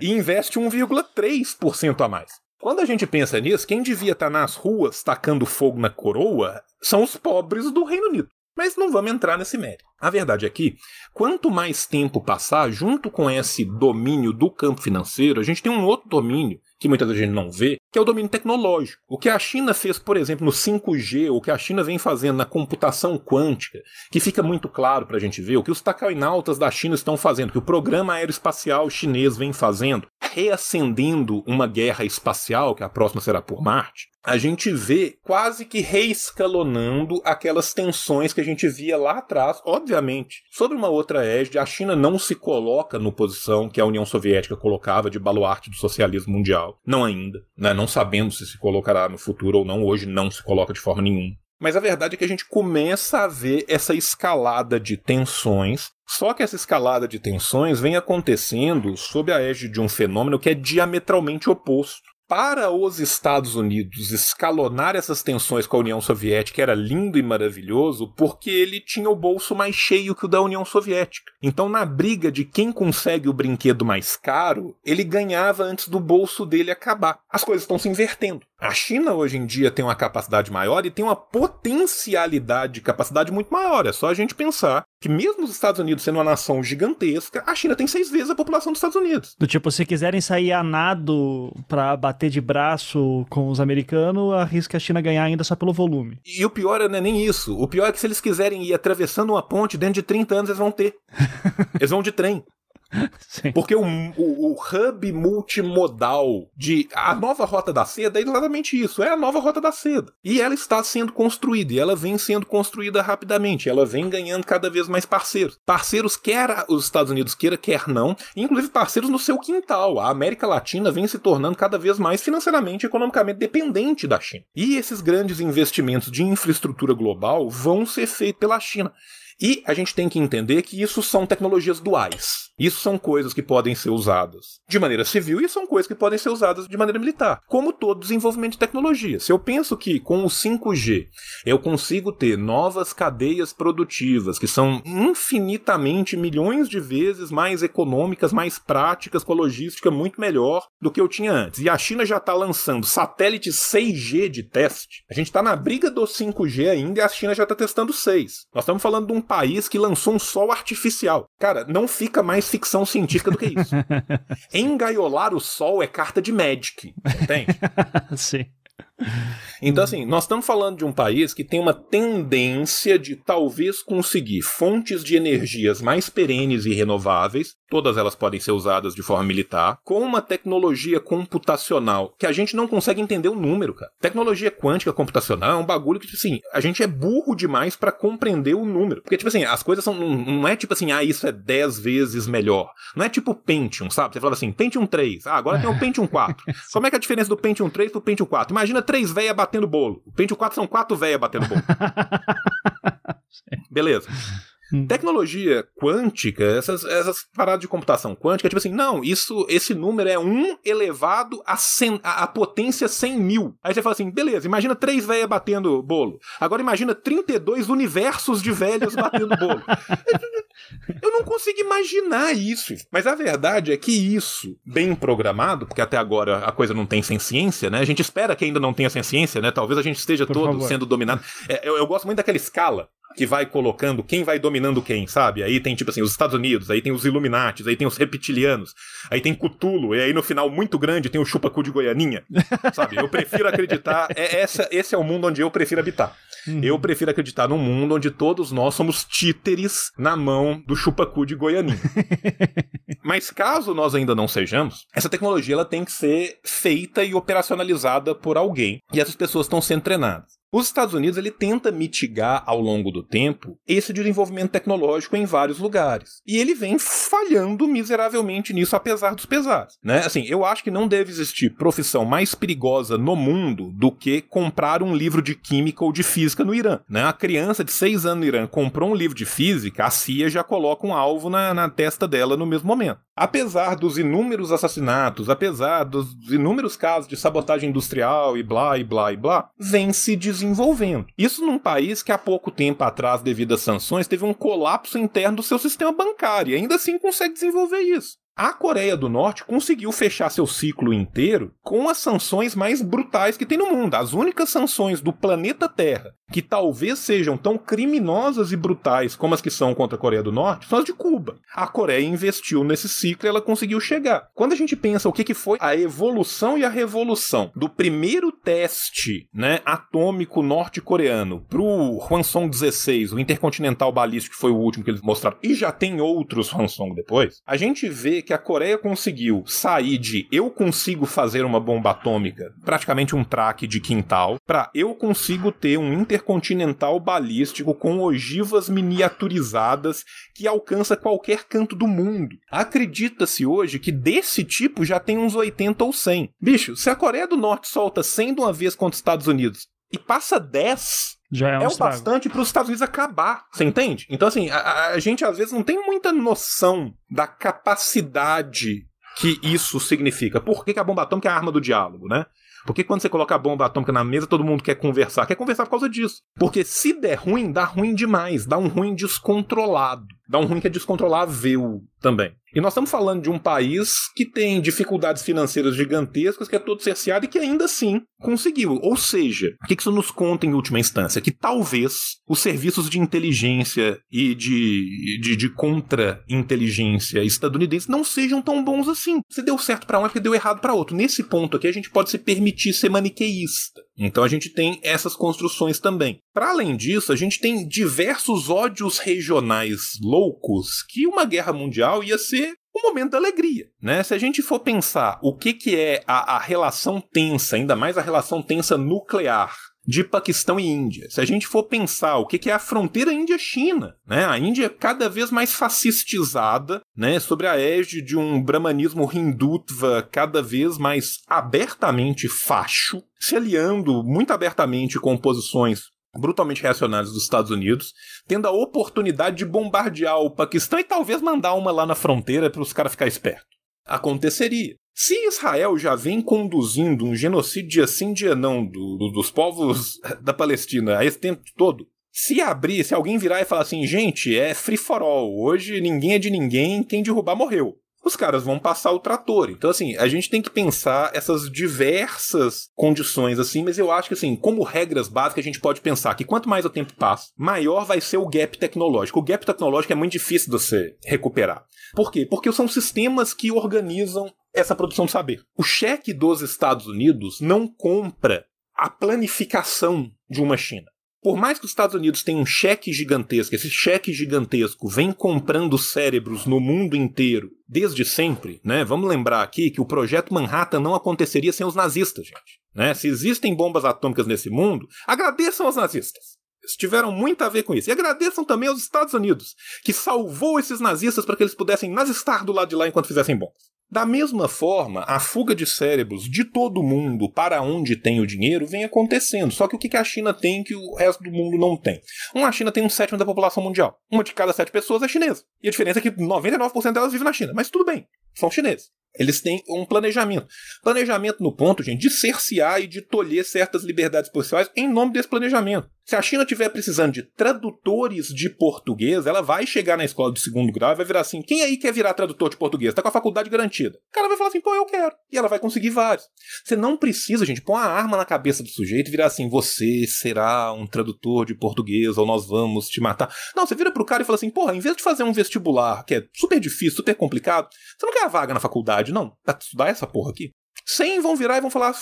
e investe 1,3% a mais. Quando a gente pensa nisso, quem devia estar nas ruas tacando fogo na coroa são os pobres do Reino Unido. Mas não vamos entrar nesse mérito. A verdade é que, quanto mais tempo passar, junto com esse domínio do campo financeiro, a gente tem um outro domínio, que muita gente não vê, que é o domínio tecnológico. O que a China fez, por exemplo, no 5G, o que a China vem fazendo na computação quântica, que fica muito claro para a gente ver, o que os takainautas da China estão fazendo, que o programa aeroespacial chinês vem fazendo, reacendendo uma guerra espacial, que a próxima será por Marte, a gente vê quase que reescalonando aquelas tensões que a gente via lá atrás, obviamente. Sobre uma outra égide, a China não se coloca na posição que a União Soviética colocava de baluarte do socialismo mundial. Não ainda, né? Não sabemos se colocará no futuro ou não, hoje não se coloca de forma nenhuma. Mas a verdade é que a gente começa a ver essa escalada de tensões, só que essa escalada de tensões vem acontecendo sob a égide de um fenômeno que é diametralmente oposto. Para os Estados Unidos, escalonar essas tensões com a União Soviética era lindo e maravilhoso porque ele tinha o bolso mais cheio que o da União Soviética. Então, na briga de quem consegue o brinquedo mais caro, ele ganhava antes do bolso dele acabar. As coisas estão se invertendo. A China, hoje em dia, tem uma capacidade maior e tem uma potencialidade de capacidade muito maior. É só a gente pensar que mesmo os Estados Unidos sendo uma nação gigantesca, a China tem 6 vezes a população dos Estados Unidos. Do tipo, se quiserem sair a nado pra bater de braço com os americanos, arrisca a China ganhar ainda só pelo volume. E o pior não é nem isso. O pior é que se eles quiserem ir atravessando uma ponte, dentro de 30 anos eles vão ter. Eles vão de trem. Sim. Porque o hub multimodal de a nova Rota da Seda é exatamente isso, é a nova Rota da Seda. E ela está sendo construída, e ela vem sendo construída rapidamente, ela vem ganhando cada vez mais parceiros. Parceiros quer os Estados Unidos queira, quer não, inclusive parceiros no seu quintal. A América Latina vem se tornando cada vez mais financeiramente e economicamente dependente da China. E esses grandes investimentos de infraestrutura global vão ser feitos pela China. E a gente tem que entender que isso são tecnologias duais. Isso são coisas que podem ser usadas de maneira civil e são coisas que podem ser usadas de maneira militar. Como todo desenvolvimento de tecnologia. Se eu penso que com o 5G eu consigo ter novas cadeias produtivas que são infinitamente milhões de vezes mais econômicas, mais práticas, com a logística muito melhor do que eu tinha antes. E a China já está lançando satélite 6G de teste. A gente está na briga do 5G ainda e a China já está testando 6. Nós estamos falando de um país que lançou um sol artificial. Cara, não fica mais ficção científica do que isso. Engaiolar o sol é carta de Magic, entende? Sim. Então, assim, nós estamos falando de um país que tem uma tendência de talvez conseguir fontes de energias mais perenes e renováveis, todas elas podem ser usadas de forma militar, com uma tecnologia computacional que a gente não consegue entender o número, cara. Tecnologia quântica computacional é um bagulho que, assim, a gente é burro demais pra compreender o número. Porque, tipo assim, as coisas são, não é tipo assim, ah, isso é 10 vezes melhor. Não é tipo Pentium, sabe? Você falava assim, Pentium 3, ah, agora tem o Pentium 4. Como é que é a diferença do Pentium 3 pro Pentium 4? Imagina 3 véia batendo bolo. O Pentium 4 são 4 véia batendo bolo. Beleza. Tecnologia quântica, essas paradas de computação quântica, tipo assim, não, isso, esse número é 1 elevado a, 100, a potência 100 mil. Aí você fala assim, beleza, imagina 3 velhas batendo bolo. Agora imagina 32 universos de velhas batendo bolo. Eu não consigo imaginar isso. Mas a verdade é que isso, bem programado, porque até agora a coisa não tem sem ciência, né? A gente espera que ainda não tenha sem ciência, né? Talvez a gente esteja todo sendo dominado. Eu gosto muito daquela escala que vai colocando quem vai dominando quem, sabe? Aí tem, tipo assim, os Estados Unidos, aí tem os Illuminatis, aí tem os reptilianos, aí tem Cthulhu, e aí no final, muito grande, tem o chupacu de Goianinha, sabe? Eu prefiro acreditar... Esse é o mundo onde eu prefiro habitar. Eu prefiro acreditar num mundo onde todos nós somos títeres na mão do chupacu de Goianinha. Mas caso nós ainda não sejamos, essa tecnologia ela tem que ser feita e operacionalizada por alguém, e essas pessoas estão sendo treinadas. Os Estados Unidos ele tenta mitigar ao longo do tempo esse desenvolvimento tecnológico em vários lugares. E ele vem falhando miseravelmente nisso, apesar dos pesares. Né? Assim, eu acho que não deve existir profissão mais perigosa no mundo do que comprar um livro de química ou de física no Irã. Né? A criança de 6 anos no Irã comprou um livro de física, a CIA já coloca um alvo na testa dela no mesmo momento. Apesar dos inúmeros assassinatos, apesar dos inúmeros casos de sabotagem industrial e blá, e blá, e blá, vem se desenvolvendo. Isso num país que há pouco tempo atrás, devido às sanções, teve um colapso interno do seu sistema bancário e ainda assim consegue desenvolver isso. A Coreia do Norte conseguiu fechar seu ciclo inteiro com as sanções mais brutais que tem no mundo. As únicas sanções do planeta Terra que talvez sejam tão criminosas e brutais como as que são contra a Coreia do Norte são as de Cuba. A Coreia investiu nesse ciclo e ela conseguiu chegar. Quando a gente pensa o que foi a evolução e a revolução do primeiro teste, né, atômico norte-coreano pro Hwasong 16, o intercontinental balístico que foi o último que eles mostraram, e já tem outros Hwasong depois, a gente vê que a Coreia conseguiu sair de eu consigo fazer uma bomba atômica, praticamente um traque de quintal, para eu consigo ter um intercontinental balístico com ogivas miniaturizadas que alcança qualquer canto do mundo. Acredita-se hoje que desse tipo já tem uns 80 ou 100. Bicho, se a Coreia do Norte solta 100 de uma vez contra os Estados Unidos e passa 10... já é o bastante para os Estados Unidos acabar, você entende? Então, assim, a gente às vezes não tem muita noção da capacidade que isso significa. Por que a bomba atômica é a arma do diálogo, né? Porque quando você coloca a bomba atômica na mesa, todo mundo quer conversar. Quer conversar por causa disso. Porque se der ruim, dá ruim demais. Dá um ruim descontrolado. Dá um ruim que é descontrolável também. E nós estamos falando de um país que tem dificuldades financeiras gigantescas, que é todo cerceado e que ainda assim conseguiu. Ou seja, o que isso nos conta em última instância? Que talvez os serviços de inteligência e de contra-inteligência estadunidense não sejam tão bons assim. Se deu certo para um é porque deu errado para outro. Nesse ponto aqui a gente pode se permitir ser maniqueísta. Então a gente tem essas construções também. Para além disso, a gente tem diversos ódios regionais loucos que uma guerra mundial ia ser um momento da alegria, né? Se a gente for pensar o que é a relação tensa, ainda mais a relação tensa nuclear de Paquistão e Índia. Se a gente for pensar o que é a fronteira Índia-China, né? A Índia é cada vez mais fascistizada, né? Sobre a égide de um brahmanismo hindutva cada vez mais abertamente facho, se aliando muito abertamente com posições brutalmente reacionários dos Estados Unidos, tendo a oportunidade de bombardear o Paquistão e talvez mandar uma lá na fronteira para os caras ficarem espertos. Aconteceria. Se Israel já vem conduzindo um genocídio dia sim, dia não dos povos da Palestina a esse tempo todo, se alguém virar e falar assim, gente, é free for all, hoje ninguém é de ninguém, quem derrubar morreu. Os caras vão passar o trator. Então, assim, a gente tem que pensar essas diversas condições, assim, mas eu acho que, assim, como regras básicas, a gente pode pensar que quanto mais o tempo passa, maior vai ser o gap tecnológico. O gap tecnológico é muito difícil de você recuperar. Por quê? Porque são sistemas que organizam essa produção de saber. O cheque dos Estados Unidos não compra a planificação de uma China. Por mais que os Estados Unidos tenham um cheque gigantesco, esse cheque gigantesco vem comprando cérebros no mundo inteiro desde sempre, né? Vamos lembrar aqui que o projeto Manhattan não aconteceria sem os nazistas, gente. Né? Se existem bombas atômicas nesse mundo, agradeçam aos nazistas. Eles tiveram muito a ver com isso. E agradeçam também aos Estados Unidos, que salvou esses nazistas para que eles pudessem nazistar do lado de lá enquanto fizessem bombas. Da mesma forma, a fuga de cérebros de todo mundo para onde tem o dinheiro vem acontecendo. Só que o que a China tem que o resto do mundo não tem? A China tem 1/7 da população mundial. Uma de cada 7 pessoas é chinesa. E a diferença é que 99% delas vivem na China. Mas tudo bem, são chineses. Eles têm um planejamento. Planejamento no ponto, gente, de cercear e de tolher certas liberdades pessoais em nome desse planejamento. Se a China estiver precisando de tradutores de português, ela vai chegar na escola de segundo grau e vai virar assim, quem aí quer virar tradutor de português? Tá com a faculdade garantida. O cara vai falar assim, pô, eu quero. E ela vai conseguir vários. Você não precisa, gente, pôr uma arma na cabeça do sujeito e virar assim, você será um tradutor de português ou nós vamos te matar. Não, você vira pro cara e fala assim, porra, em vez de fazer um vestibular que é super difícil, super complicado, você não quer a vaga na faculdade, não, pra estudar essa porra aqui. 100 vão virar e vão falar,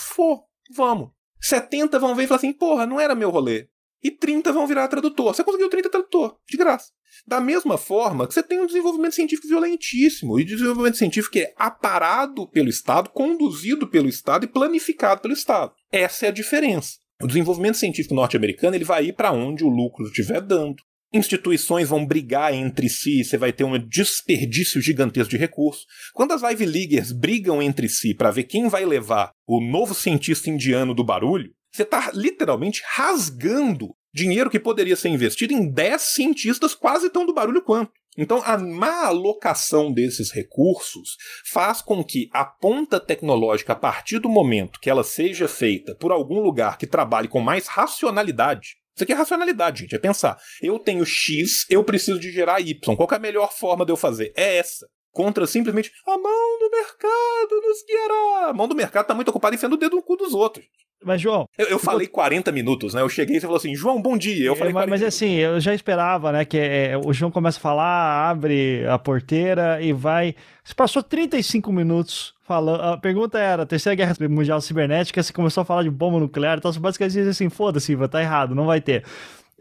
vamos. 70 vão ver e falar assim, porra, não era meu rolê. E 30 vão virar tradutor. Você conseguiu 30 tradutor, de graça. Da mesma forma que você tem um desenvolvimento científico violentíssimo, e desenvolvimento científico que é aparado pelo Estado, conduzido pelo Estado e planificado pelo Estado. Essa é a diferença. O desenvolvimento científico norte-americano ele vai ir para onde o lucro estiver dando. Instituições vão brigar entre si, você vai ter um desperdício gigantesco de recursos. Quando as Ivy Leaguers brigam entre si para ver quem vai levar o novo cientista indiano do barulho, você está literalmente rasgando dinheiro que poderia ser investido em 10 cientistas quase tão do barulho quanto. Então, a má alocação desses recursos faz com que a ponta tecnológica, a partir do momento que ela seja feita por algum lugar que trabalhe com mais racionalidade. Isso aqui é racionalidade, gente. É pensar, eu tenho X, eu preciso de gerar Y. Qual que é a melhor forma de eu fazer? É essa. Contra simplesmente a mão do mercado nos guiará. A mão do mercado está muito ocupada enfiando o dedo no cu dos outros. Mas, João... Eu falei 40 minutos, né? Eu cheguei e você falou assim, João, bom dia. Eu falei 40 mas minutos. Assim, eu já esperava, né? Que o João começa a falar, abre a porteira e vai... Você passou 35 minutos falando... A pergunta era, Terceira Guerra Mundial Cibernética, você começou a falar de bomba nuclear, então você basicamente diz assim, foda-se, Ivan, tá errado, não vai ter.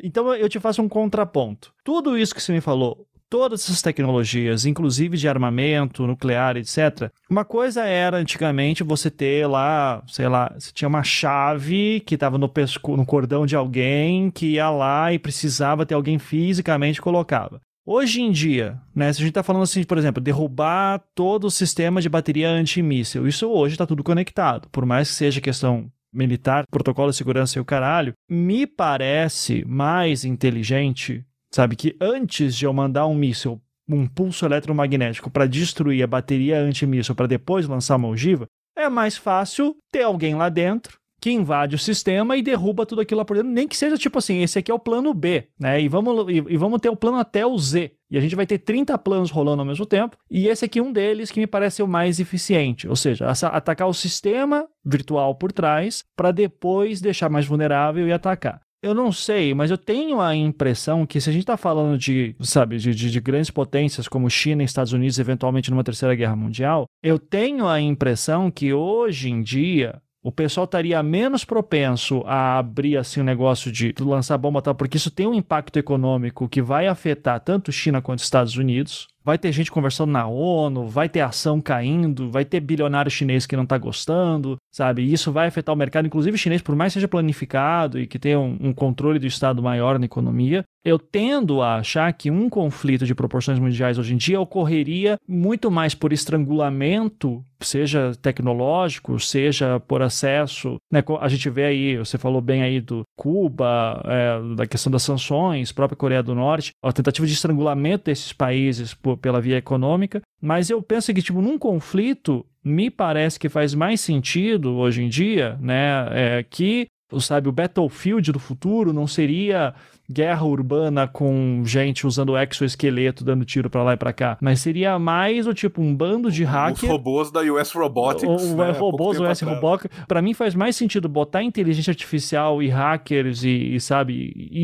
Então, eu te faço um contraponto. Tudo isso que você me falou... Todas essas tecnologias, inclusive de armamento, nuclear, etc. Uma coisa era, antigamente, você ter lá, sei lá, você tinha uma chave que estava no cordão de alguém que ia lá e precisava ter alguém fisicamente colocava. Hoje em dia, né, se a gente está falando assim, por exemplo, derrubar todo o sistema de bateria antimíssil, isso hoje está tudo conectado, por mais que seja questão... militar, protocolo de segurança e o caralho, me parece mais inteligente... Sabe, que antes de eu mandar um míssil, um pulso eletromagnético para destruir a bateria antimíssil para depois lançar uma ogiva, é mais fácil ter alguém lá dentro que invade o sistema e derruba tudo aquilo lá por dentro, nem que seja tipo assim, esse aqui é o plano B, né? E vamos ter o plano até o Z. E a gente vai ter 30 planos rolando ao mesmo tempo, e esse aqui é um deles que me parece o mais eficiente, ou seja, atacar o sistema virtual por trás para depois deixar mais vulnerável e atacar. Eu não sei, mas eu tenho a impressão que se a gente está falando de grandes potências como China e Estados Unidos, eventualmente numa terceira guerra mundial, eu tenho a impressão que hoje em dia o pessoal estaria menos propenso a abrir assim, um negócio de lançar bomba, tal, porque isso tem um impacto econômico que vai afetar tanto China quanto Estados Unidos. Vai ter gente conversando na ONU, vai ter ação caindo, vai ter bilionário chinês que não tá gostando, sabe? E isso vai afetar o mercado, inclusive o chinês, por mais que seja planificado e que tenha um controle do Estado maior na economia, eu tendo a achar que um conflito de proporções mundiais hoje em dia ocorreria muito mais por estrangulamento, seja tecnológico, seja por acesso, né? A gente vê aí, você falou bem aí do Cuba, da questão das sanções, própria Coreia do Norte, a tentativa de estrangulamento desses países pela via econômica, mas eu penso que, tipo, num conflito, me parece que faz mais sentido hoje em dia, né, que, sabe, o battlefield do futuro não seria guerra urbana com gente usando exoesqueleto, dando tiro pra lá e pra cá, mas seria mais o tipo um bando de hacker. Os robôs da US Robotics. Robôs da US Robotics. Pra mim faz mais sentido botar inteligência artificial e hackers e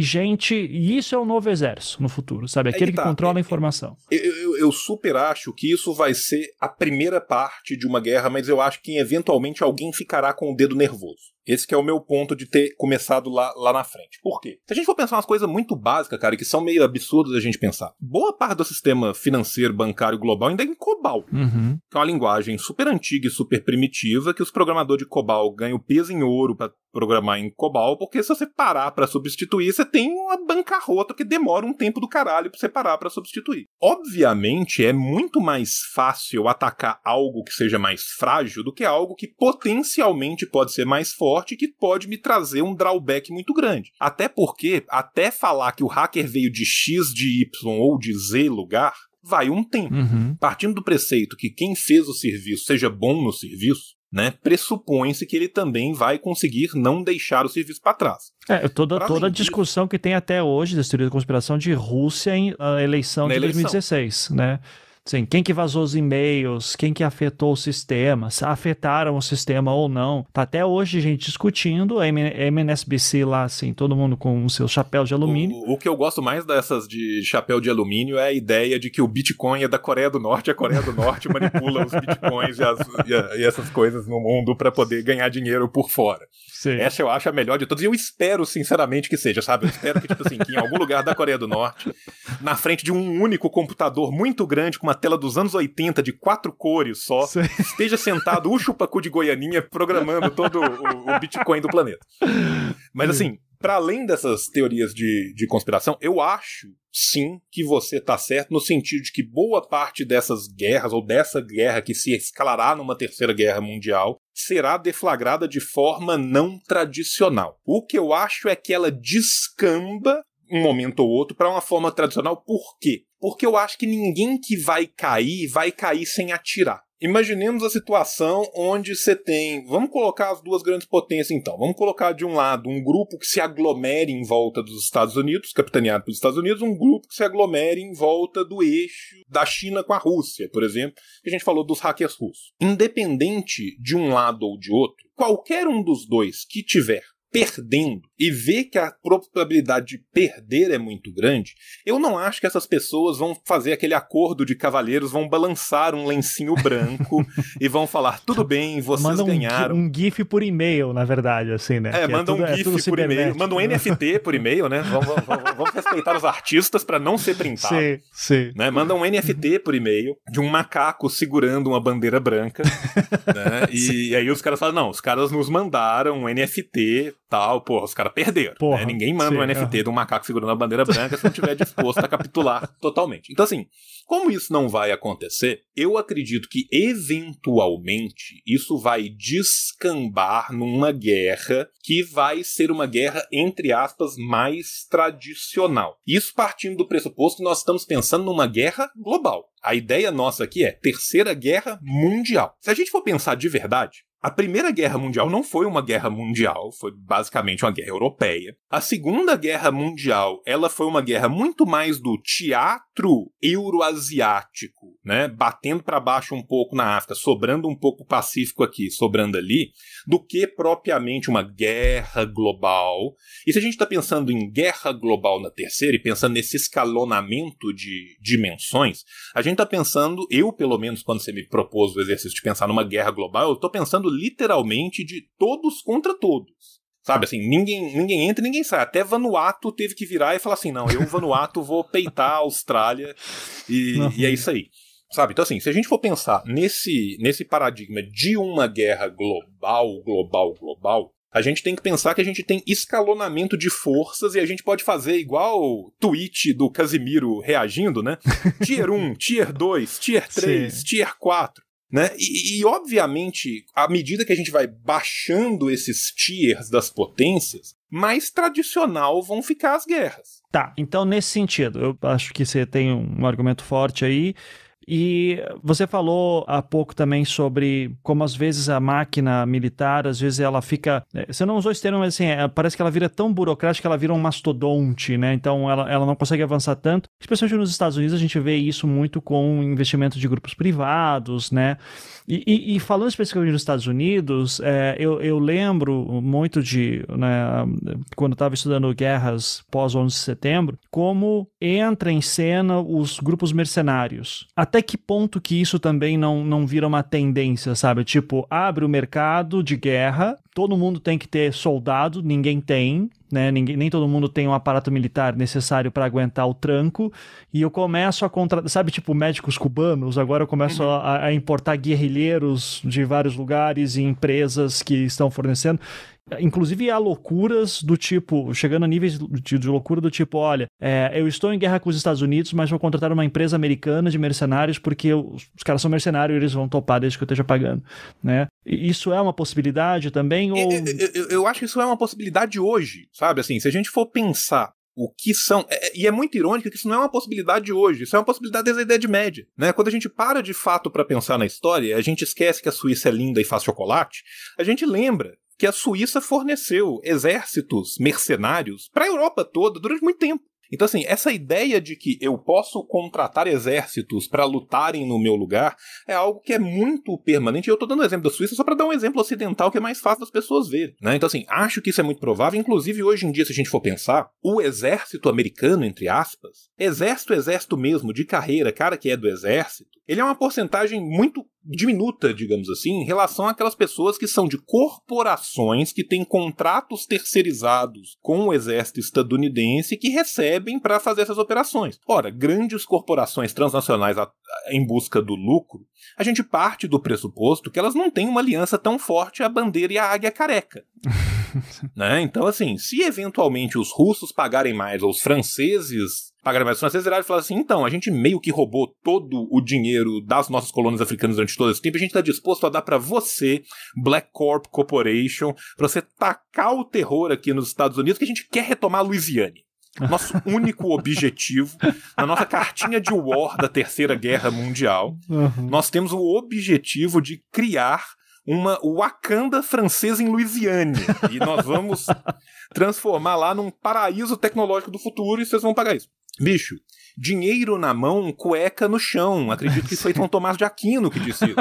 gente, e isso é o novo exército no futuro, sabe? Aquele que controla a informação. Eu super acho que isso vai ser a primeira parte de uma guerra, mas eu acho que eventualmente alguém ficará com o dedo nervoso. Esse que é o meu ponto de ter começado lá na frente. Por quê? Se a gente for pensar umas coisas muito básicas, cara, que são meio absurdas a gente pensar. Boa parte do sistema financeiro, bancário global ainda é em Cobol. Uhum. Que é uma linguagem super antiga e super primitiva que os programadores de Cobol ganham peso em ouro para programar em Cobol, porque se você parar para substituir, você tem uma bancarrota que demora um tempo do caralho para você parar para substituir. Obviamente, é muito mais fácil atacar algo que seja mais frágil do que algo que potencialmente pode ser mais forte, que pode me trazer um drawback muito grande. Até porque, até falar que o hacker veio de X, de Y ou de Z lugar, vai um tempo. Uhum. Partindo do preceito que quem fez o serviço seja bom no serviço, né, pressupõe-se que ele também vai conseguir não deixar o serviço para trás. Toda a discussão que tem até hoje da teoria da conspiração de Rússia em eleição de 2016, né? Sim, quem que vazou os e-mails, quem que afetou o sistema, se afetaram o sistema ou não. Tá até hoje gente discutindo, a MSNBC lá, assim, todo mundo com o seu chapéu de alumínio. O que eu gosto mais dessas de chapéu de alumínio é a ideia de que o Bitcoin é da Coreia do Norte, a Coreia do Norte manipula os Bitcoins e essas coisas no mundo para poder ganhar dinheiro por fora. Sim. Essa eu acho a melhor de todas, e eu espero sinceramente que seja, sabe? Eu espero que, tipo assim, que em algum lugar da Coreia do Norte, na frente de um único computador muito grande, com uma tela dos anos 80 de 4 cores só, sim, esteja sentado o chupacu de Goianinha programando todo o Bitcoin do planeta. Mas assim, para além dessas teorias de conspiração, eu acho, sim, que você tá certo no sentido de que boa parte dessas guerras, ou dessa guerra que se escalará numa terceira guerra mundial, será deflagrada de forma não tradicional. O que eu acho é que ela descamba um momento ou outro para uma forma tradicional. Por quê? Porque eu acho que ninguém que vai cair sem atirar. Imaginemos a situação onde você tem... Vamos colocar as duas grandes potências, então. Vamos colocar, de um lado, um grupo que se aglomere em volta dos Estados Unidos, capitaneado pelos Estados Unidos, um grupo que se aglomere em volta do eixo da China com a Rússia, por exemplo, que a gente falou dos hackers russos. Independente de um lado ou de outro, qualquer um dos dois que tiver perdendo e ver que a probabilidade de perder é muito grande, eu não acho que essas pessoas vão fazer aquele acordo de cavaleiros, vão balançar um lencinho branco e vão falar, tudo bem, vocês ganharam. Manda um GIF por e-mail, na verdade, assim, né? É, manda um GIF por e-mail, manda um NFT por e-mail, né? Vamos respeitar os artistas para não ser printado. Sim, sim. Né? Manda um NFT por e-mail de um macaco segurando uma bandeira branca, né? E aí os caras falam, não, os caras nos mandaram um NFT... tal, porra, os caras perderam. Porra, né? Ninguém manda um NFT de um macaco segurando a bandeira branca se não estiver disposto a capitular totalmente. Então, assim, como isso não vai acontecer, eu acredito que, eventualmente, isso vai descambar numa guerra que vai ser uma guerra, entre aspas, mais tradicional. Isso partindo do pressuposto que nós estamos pensando numa guerra global. A ideia nossa aqui é Terceira Guerra Mundial. Se a gente for pensar de verdade, a Primeira Guerra Mundial não foi uma guerra mundial, foi basicamente uma guerra europeia. A Segunda Guerra Mundial, ela foi uma guerra muito mais do teatro euroasiático, né, batendo para baixo um pouco na África, sobrando um pouco o Pacífico aqui, sobrando ali, do que propriamente uma guerra global. E se a gente está pensando em guerra global na terceira e pensando nesse escalonamento de dimensões, a gente está pensando, eu pelo menos quando você me propôs o exercício de pensar numa guerra global, eu estou pensando literalmente de todos contra todos. Sabe, assim, ninguém entra e ninguém sai. Até Vanuatu teve que virar e falar assim, não, eu, Vanuatu, vou peitar a Austrália e é isso aí. Sabe, então assim, se a gente for pensar nesse paradigma de uma guerra global, a gente tem que pensar que a gente tem escalonamento de forças e a gente pode fazer igual o tweet do Casimiro reagindo, né? Tier 1, Tier 2, Tier 3, sim. Tier 4. Né? E, obviamente, à medida que a gente vai baixando esses tiers das potências, mais tradicional vão ficar as guerras. Tá, então nesse sentido, eu acho que você tem um argumento forte aí. E você falou há pouco também sobre como às vezes a máquina militar, às vezes ela fica... Você não usou esse termo, mas assim, parece que ela vira tão burocrática que ela vira um mastodonte, né? Então ela não consegue avançar tanto. Especialmente nos Estados Unidos a gente vê isso muito com investimento de grupos privados, né? E falando especificamente dos Estados Unidos, eu lembro muito de, né, quando eu estava estudando guerras pós 11 de setembro, como entra em cena os grupos mercenários. Até que ponto que isso também não vira uma tendência, sabe? Tipo, abre o mercado de guerra, todo mundo tem que ter soldado, ninguém tem... Né? Nem todo mundo tem um aparato militar necessário para aguentar o tranco, e eu começo a contratar, sabe, tipo médicos cubanos, agora eu começo a importar guerrilheiros de vários lugares e empresas que estão fornecendo. Inclusive há loucuras do tipo, chegando a níveis de loucura do tipo, olha, eu estou em guerra com os Estados Unidos, mas vou contratar uma empresa americana de mercenários porque os caras são mercenários e eles vão topar desde que eu esteja pagando, né? Isso é uma possibilidade também? Ou... Eu acho que isso é uma possibilidade hoje, sabe? Assim, se a gente for pensar o que são... E é muito irônico que isso não é uma possibilidade hoje, isso é uma possibilidade desde a Idade Média, né? Quando a gente para de fato para pensar na história, a gente esquece que a Suíça é linda e faz chocolate, a gente lembra que a Suíça forneceu exércitos mercenários para a Europa toda durante muito tempo. Então, assim, essa ideia de que eu posso contratar exércitos para lutarem no meu lugar é algo que é muito permanente. Eu estou dando o exemplo da Suíça só para dar um exemplo ocidental que é mais fácil das pessoas verem, né? Então, assim, acho que isso é muito provável. Inclusive, hoje em dia, se a gente for pensar, o exército americano, entre aspas, exército mesmo, de carreira, cara que é do exército, ele é uma porcentagem muito diminuta, digamos assim, em relação àquelas pessoas que são de corporações que têm contratos terceirizados com o exército estadunidense que recebem para fazer essas operações. Ora, grandes corporações transnacionais em busca do lucro, a gente parte do pressuposto que elas não têm uma aliança tão forte à bandeira e à águia careca. Né? Então, assim, se eventualmente os russos pagarem mais, ou os franceses pagarem mais, os franceses irão falar assim, então, a gente meio que roubou todo o dinheiro das nossas colônias africanas durante todo esse tempo, a gente está disposto a dar para você, Black Corp Corporation, para você tacar o terror aqui nos Estados Unidos, que a gente quer retomar a Louisiana. Nosso único objetivo, na nossa cartinha de war da Terceira Guerra Mundial, nós temos o objetivo de criar uma Wakanda francesa em Louisiana. E nós vamos transformar lá num paraíso tecnológico do futuro e vocês vão pagar isso. Bicho, dinheiro na mão, cueca no chão. Acredito que foi São Tomás de Aquino que disse isso.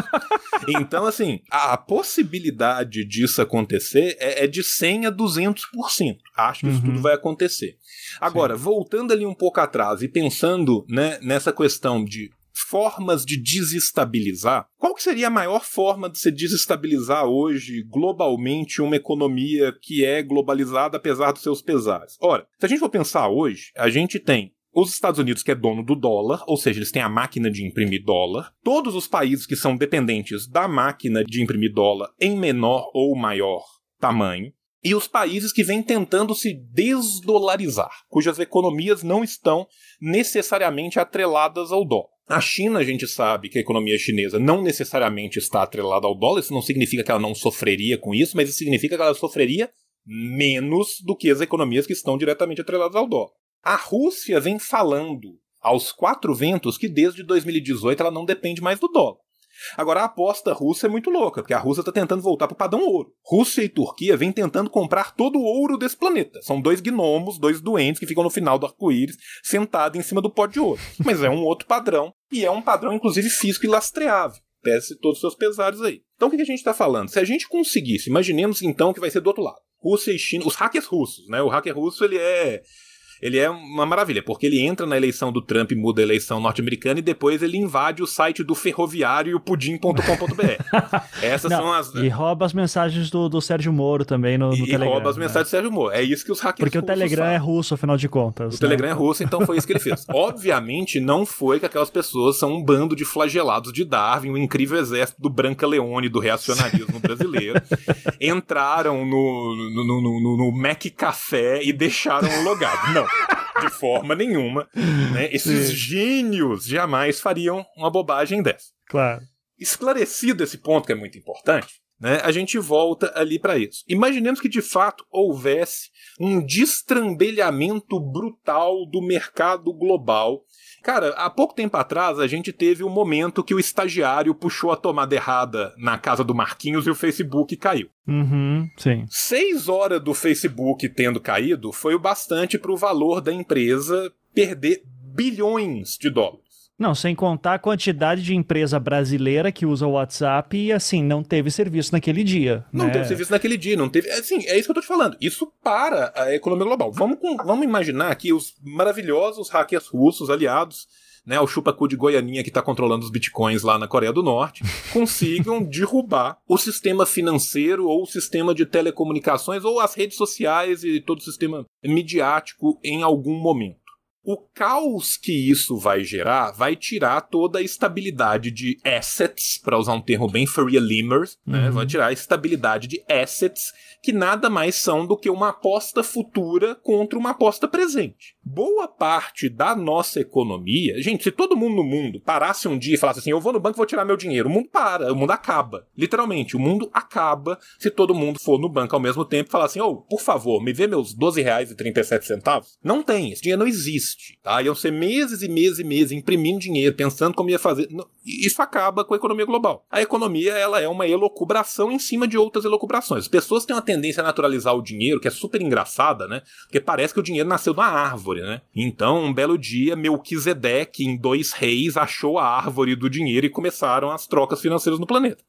Então, assim, a possibilidade disso acontecer é de 100% a 200%. Acho que isso tudo vai acontecer. Agora, voltando ali um pouco atrás e pensando, né, nessa questão de formas de desestabilizar, qual que seria a maior forma de se desestabilizar hoje globalmente uma economia que é globalizada apesar dos seus pesares? Ora, se a gente for pensar hoje, a gente tem os Estados Unidos, que é dono do dólar, ou seja, eles têm a máquina de imprimir dólar. Todos os países que são dependentes da máquina de imprimir dólar em menor ou maior tamanho. E os países que vêm tentando se desdolarizar, cujas economias não estão necessariamente atreladas ao dólar. A China, a gente sabe que a economia chinesa não necessariamente está atrelada ao dólar. Isso não significa que ela não sofreria com isso, mas isso significa que ela sofreria menos do que as economias que estão diretamente atreladas ao dólar. A Rússia vem falando aos quatro ventos que desde 2018 ela não depende mais do dólar. Agora, a aposta russa é muito louca, porque a Rússia está tentando voltar para o padrão ouro. Rússia e Turquia vêm tentando comprar todo o ouro desse planeta. São dois gnomos, dois duendes que ficam no final do arco-íris, sentados em cima do pó de ouro. Mas é um outro padrão, e é um padrão, inclusive, físico e lastreável. Pese todos os seus pesares aí. Então, o que a gente está falando? Se a gente conseguisse, imaginemos, então, que vai ser do outro lado. Rússia e China, os hackers russos, né? O hacker russo, ele é uma maravilha, porque ele entra na eleição do Trump, muda a eleição norte-americana e depois ele invade o site do ferroviário e o pudim.com.br. Essas são as... E rouba as mensagens do Sérgio Moro também no Telegram. E rouba as mensagens do Sérgio Moro. É isso que os hackers... Porque o Telegram é russo, afinal de contas. O Telegram é russo, então foi isso que ele fez. Obviamente não foi que aquelas pessoas são um bando de flagelados de Darwin, um incrível exército do Branca Leone, do reacionarismo brasileiro. Entraram no Mac Café e deixaram o logado. Não. De forma nenhuma, né? Esses gênios jamais fariam uma bobagem dessa. Claro. Esclarecido esse ponto, que é muito importante, né? A gente volta ali para isso. Imaginemos que de fato houvesse um destrambelhamento brutal do mercado global. Cara, há pouco tempo atrás a gente teve um momento que o estagiário puxou a tomada errada na casa do Marquinhos e o Facebook caiu. Sim. 6 horas do Facebook tendo caído foi o bastante para o valor da empresa perder bilhões de dólares. Não, sem contar a quantidade de empresa brasileira que usa o WhatsApp e, assim, não teve serviço naquele dia. Não, né? Teve serviço naquele dia, não teve... Assim, é isso que eu tô te falando. Isso para a economia global. Vamos imaginar que os maravilhosos hackers russos aliados, né, o chupacu de Goianinha que tá controlando os bitcoins lá na Coreia do Norte, consigam derrubar o sistema financeiro ou o sistema de telecomunicações ou as redes sociais e todo o sistema midiático em algum momento. O caos que isso vai gerar vai tirar toda a estabilidade de assets, para usar um termo bem Faria Limers, né? Vai tirar a estabilidade de assets, que nada mais são do que uma aposta futura contra uma aposta presente. Boa parte da nossa economia... Gente, se todo mundo no mundo parasse um dia e falasse assim, eu vou no banco e vou tirar meu dinheiro, o mundo para, o mundo acaba. Literalmente, o mundo acaba se todo mundo for no banco ao mesmo tempo e falar assim, oh, por favor, me vê meus R$12,37? Não tem, esse dinheiro não existe. Tá? Iam ser meses e meses e meses imprimindo dinheiro, pensando como ia fazer. Isso acaba com a economia global. A economia, ela é uma elucubração em cima de outras elucubrações. As pessoas têm uma tendência a naturalizar o dinheiro, que é super engraçada, né? Porque parece que o dinheiro nasceu de uma árvore, né? Então, um belo dia, Melquisedeque, em 2 Reis, achou a árvore do dinheiro e começaram as trocas financeiras no planeta.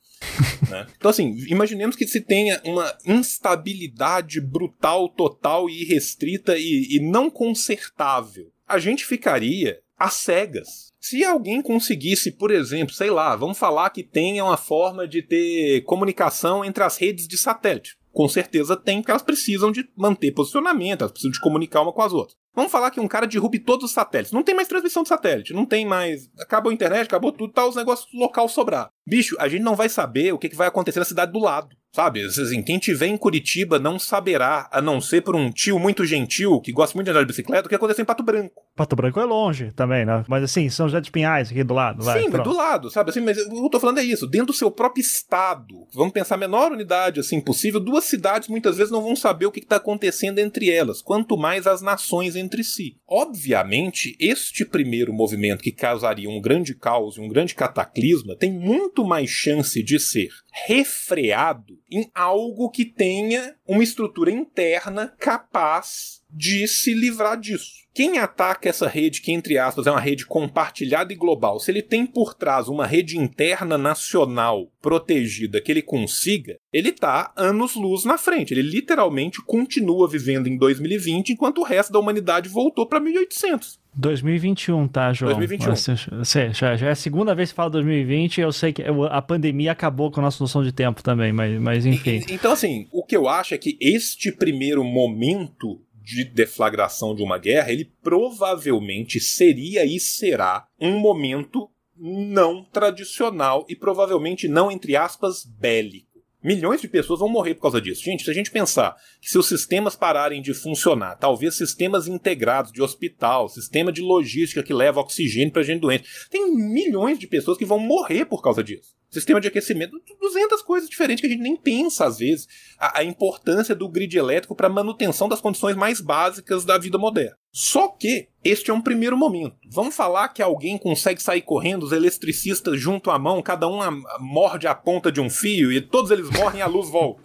Né? Então, assim, imaginemos que se tenha uma instabilidade brutal, total e irrestrita e não consertável. A gente ficaria às cegas. Se alguém conseguisse, por exemplo, sei lá, vamos falar que tenha uma forma de ter comunicação entre as redes de satélite. Com certeza tem, porque elas precisam de manter posicionamento, elas precisam de comunicar uma com as outras. Vamos falar que um cara derrube todos os satélites. Não tem mais transmissão de satélite, não tem mais... Acabou a internet, acabou tudo, tá os negócios local sobrar. bicho, a gente não vai saber o que vai acontecer na cidade do lado, sabe? Assim, quem tiver em Curitiba não saberá, a não ser por um tio muito gentil, que gosta muito de andar de bicicleta, o que aconteceu em Pato Branco. Pato Branco é longe também, né? Mas assim, São José dos Pinhais aqui do lado. Vai, sim, pronto. Do lado, sabe? Assim, mas o que eu tô falando é isso, dentro do seu próprio estado, vamos pensar a menor unidade assim possível, duas cidades muitas vezes não vão saber o que tá acontecendo entre elas, quanto mais as nações entre si. Obviamente, este primeiro movimento que causaria um grande caos e um grande cataclisma tem muito mais chance de ser refreado em algo que tenha uma estrutura interna capaz de se livrar disso. Quem ataca essa rede, que entre aspas é uma rede compartilhada e global, se ele tem por trás uma rede interna nacional protegida que ele consiga, ele está anos-luz na frente. Ele literalmente continua vivendo em 2020 enquanto o resto da humanidade voltou para 1800. 2021, tá, João? 2021. Você, já é a segunda vez que fala 2020, eu sei que a pandemia acabou com a nossa noção de tempo também, mas enfim. Então, assim, o que eu acho é que este primeiro momento de deflagração de uma guerra, ele provavelmente seria e será um momento não tradicional e provavelmente não, entre aspas, bélico. Milhões de pessoas vão morrer por causa disso. Gente, se a gente pensar que se os sistemas pararem de funcionar, talvez sistemas integrados de hospital, sistema de logística que leva oxigênio pra gente doente, tem milhões de pessoas que vão morrer por causa disso. Sistema de aquecimento, 200 coisas diferentes que a gente nem pensa, às vezes, a importância do grid elétrico para a manutenção das condições mais básicas da vida moderna. Só que este é um primeiro momento. Vamos falar que alguém consegue sair correndo, os eletricistas juntam a mão, cada um morde a ponta de um fio e todos eles morrem e a luz volta.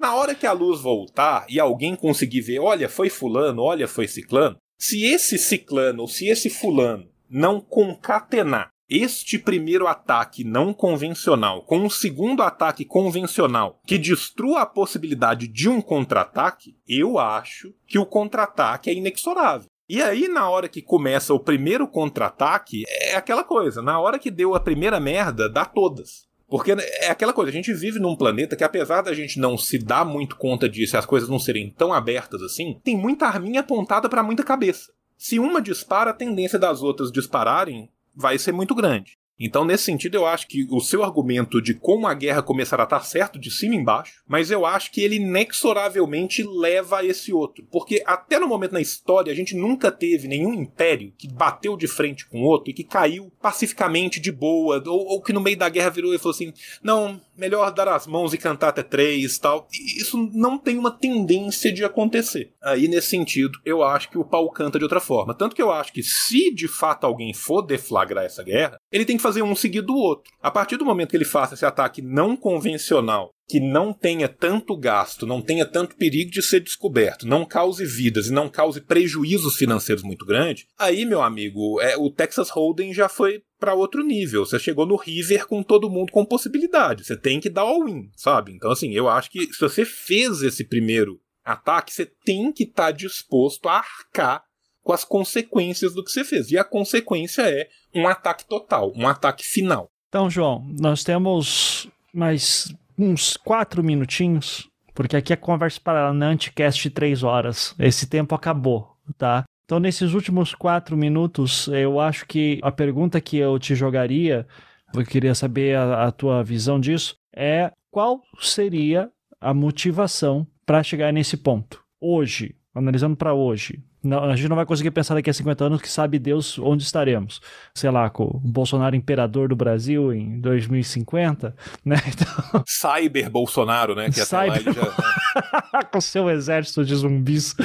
Na hora que a luz voltar e alguém conseguir ver, olha, foi fulano, olha, foi ciclano, se esse ciclano ou se esse fulano não concatenar este primeiro ataque não convencional com um segundo ataque convencional que destrua a possibilidade de um contra-ataque, eu acho que o contra-ataque é inexorável. E aí, na hora que começa o primeiro contra-ataque, é aquela coisa, na hora que deu a primeira merda, dá todas. Porque é aquela coisa, a gente vive num planeta que, apesar da gente não se dar muito conta disso e as coisas não serem tão abertas assim, tem muita arminha apontada para muita cabeça. Se uma dispara, a tendência das outras dispararem vai ser muito grande. Então, nesse sentido, eu acho que o seu argumento de como a guerra começará a estar certo de cima e embaixo, mas eu acho que ele inexoravelmente leva a esse outro. Porque até no momento na história, a gente nunca teve nenhum império que bateu de frente com outro e que caiu pacificamente de boa, ou que no meio da guerra virou e falou assim, não, melhor dar as mãos e cantar até três e tal. E isso não tem uma tendência de acontecer. Aí, nesse sentido, eu acho que o pau canta de outra forma. Tanto que eu acho que se, de fato, alguém for deflagrar essa guerra, ele tem que fazer um seguido do outro. A partir do momento que ele faça esse ataque não convencional, que não tenha tanto gasto, não tenha tanto perigo de ser descoberto, não cause vidas e não cause prejuízos financeiros muito grandes, aí, meu amigo, o Texas Hold'em já foi para outro nível. Você chegou no River com todo mundo com possibilidade. Você tem que dar all-in, sabe? Então, assim, eu acho que se você fez esse primeiro ataque, você tem que estar disposto a arcar com as consequências do que você fez. E a consequência é um ataque total, um ataque final. Então, João, nós temos mais uns 4 minutinhos, porque aqui é Conversa Paralela na Anticast de 3 horas. Esse tempo acabou, tá? Então, nesses últimos 4 minutos, eu acho que a pergunta que eu te jogaria, eu queria saber a tua visão disso, é qual seria a motivação para chegar nesse ponto? Hoje, analisando para hoje, não, a gente não vai conseguir pensar daqui a 50 anos que sabe Deus onde estaremos. Sei lá, com o Bolsonaro imperador do Brasil em 2050, né? Então... Cyber Bolsonaro, né? Que até lá ele já... com seu exército de zumbis.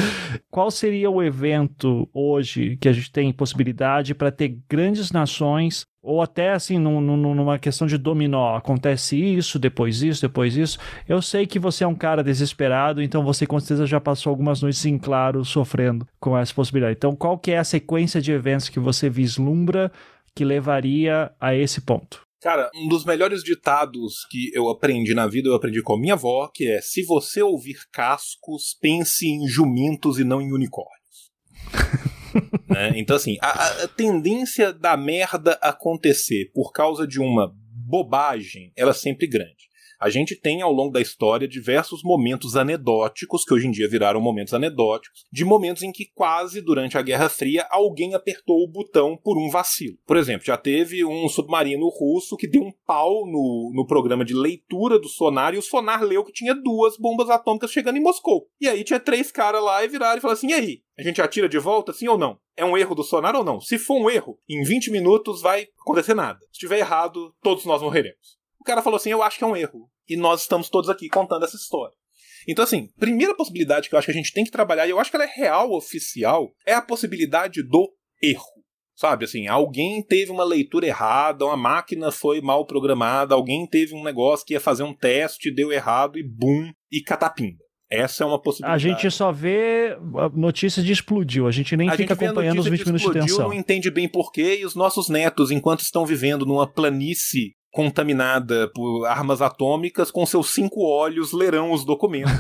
Qual seria o evento hoje que a gente tem possibilidade para ter grandes nações, ou até assim, numa questão de dominó, acontece isso, depois isso, depois isso. Eu sei que você é um cara desesperado, então você com certeza já passou algumas noites em claro sofrendo com essa possibilidade. Então qual que é a sequência de eventos que você vislumbra que levaria a esse ponto? Cara, um dos melhores ditados que eu aprendi na vida, eu aprendi com a minha avó, que é: se você ouvir cascos, pense em jumentos e não em unicórnios. Né? Então, assim, a tendência da merda acontecer por causa de uma bobagem, ela é sempre grande. A gente tem, ao longo da história, diversos momentos anedóticos, que hoje em dia viraram momentos anedóticos, de momentos em que quase, durante a Guerra Fria, alguém apertou o botão por um vacilo. Por exemplo, já teve um submarino russo que deu um pau no programa de leitura do sonar, e o sonar leu que tinha 2 bombas atômicas chegando em Moscou. E aí tinha 3 caras lá e viraram e falaram assim, e aí? A gente atira de volta, sim ou não? É um erro do sonar ou não? Se for um erro, em 20 minutos vai acontecer nada. Se estiver errado, todos nós morreremos. O cara falou assim, eu acho que é um erro. E nós estamos todos aqui contando essa história. Então, assim, primeira possibilidade que eu acho que a gente tem que trabalhar, e eu acho que ela é real, oficial, é a possibilidade do erro. Sabe, assim, alguém teve uma leitura errada, uma máquina foi mal programada, alguém teve um negócio que ia fazer um teste, deu errado e bum, e catapimba. Essa é uma possibilidade. A gente só vê notícias de explodiu, a gente nem fica acompanhando os 20 minutos de tensão. Não entende bem porquê, e os nossos netos, enquanto estão vivendo numa planície contaminada por armas atômicas, com seus 5 olhos lerão os documentos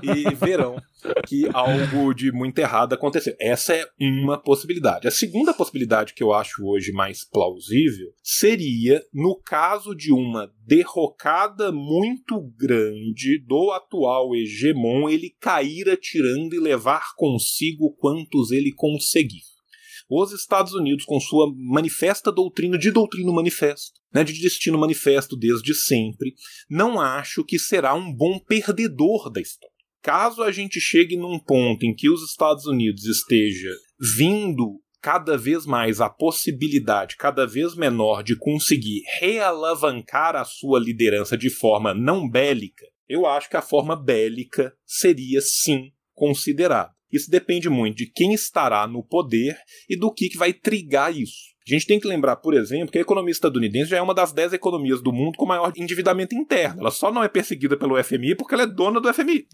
e verão que algo de muito errado aconteceu. Essa é uma possibilidade. A segunda possibilidade que eu acho hoje mais plausível seria, no caso de uma derrocada muito grande do atual hegemon, ele cair atirando e levar consigo quantos ele conseguir. Os Estados Unidos, com sua manifesta doutrina de manifesto, né, de destino manifesto desde sempre, não acho que será um bom perdedor da história. Caso a gente chegue num ponto em que os Estados Unidos esteja vindo cada vez mais a possibilidade cada vez menor de conseguir realavancar a sua liderança de forma não bélica, eu acho que a forma bélica seria, sim, considerada. Isso depende muito de quem estará no poder e do que vai trigar isso. A gente tem que lembrar, por exemplo, que a economia estadunidense já é uma das 10 economias do mundo com maior endividamento interno. Ela só não é perseguida pelo FMI porque ela é dona do FMI.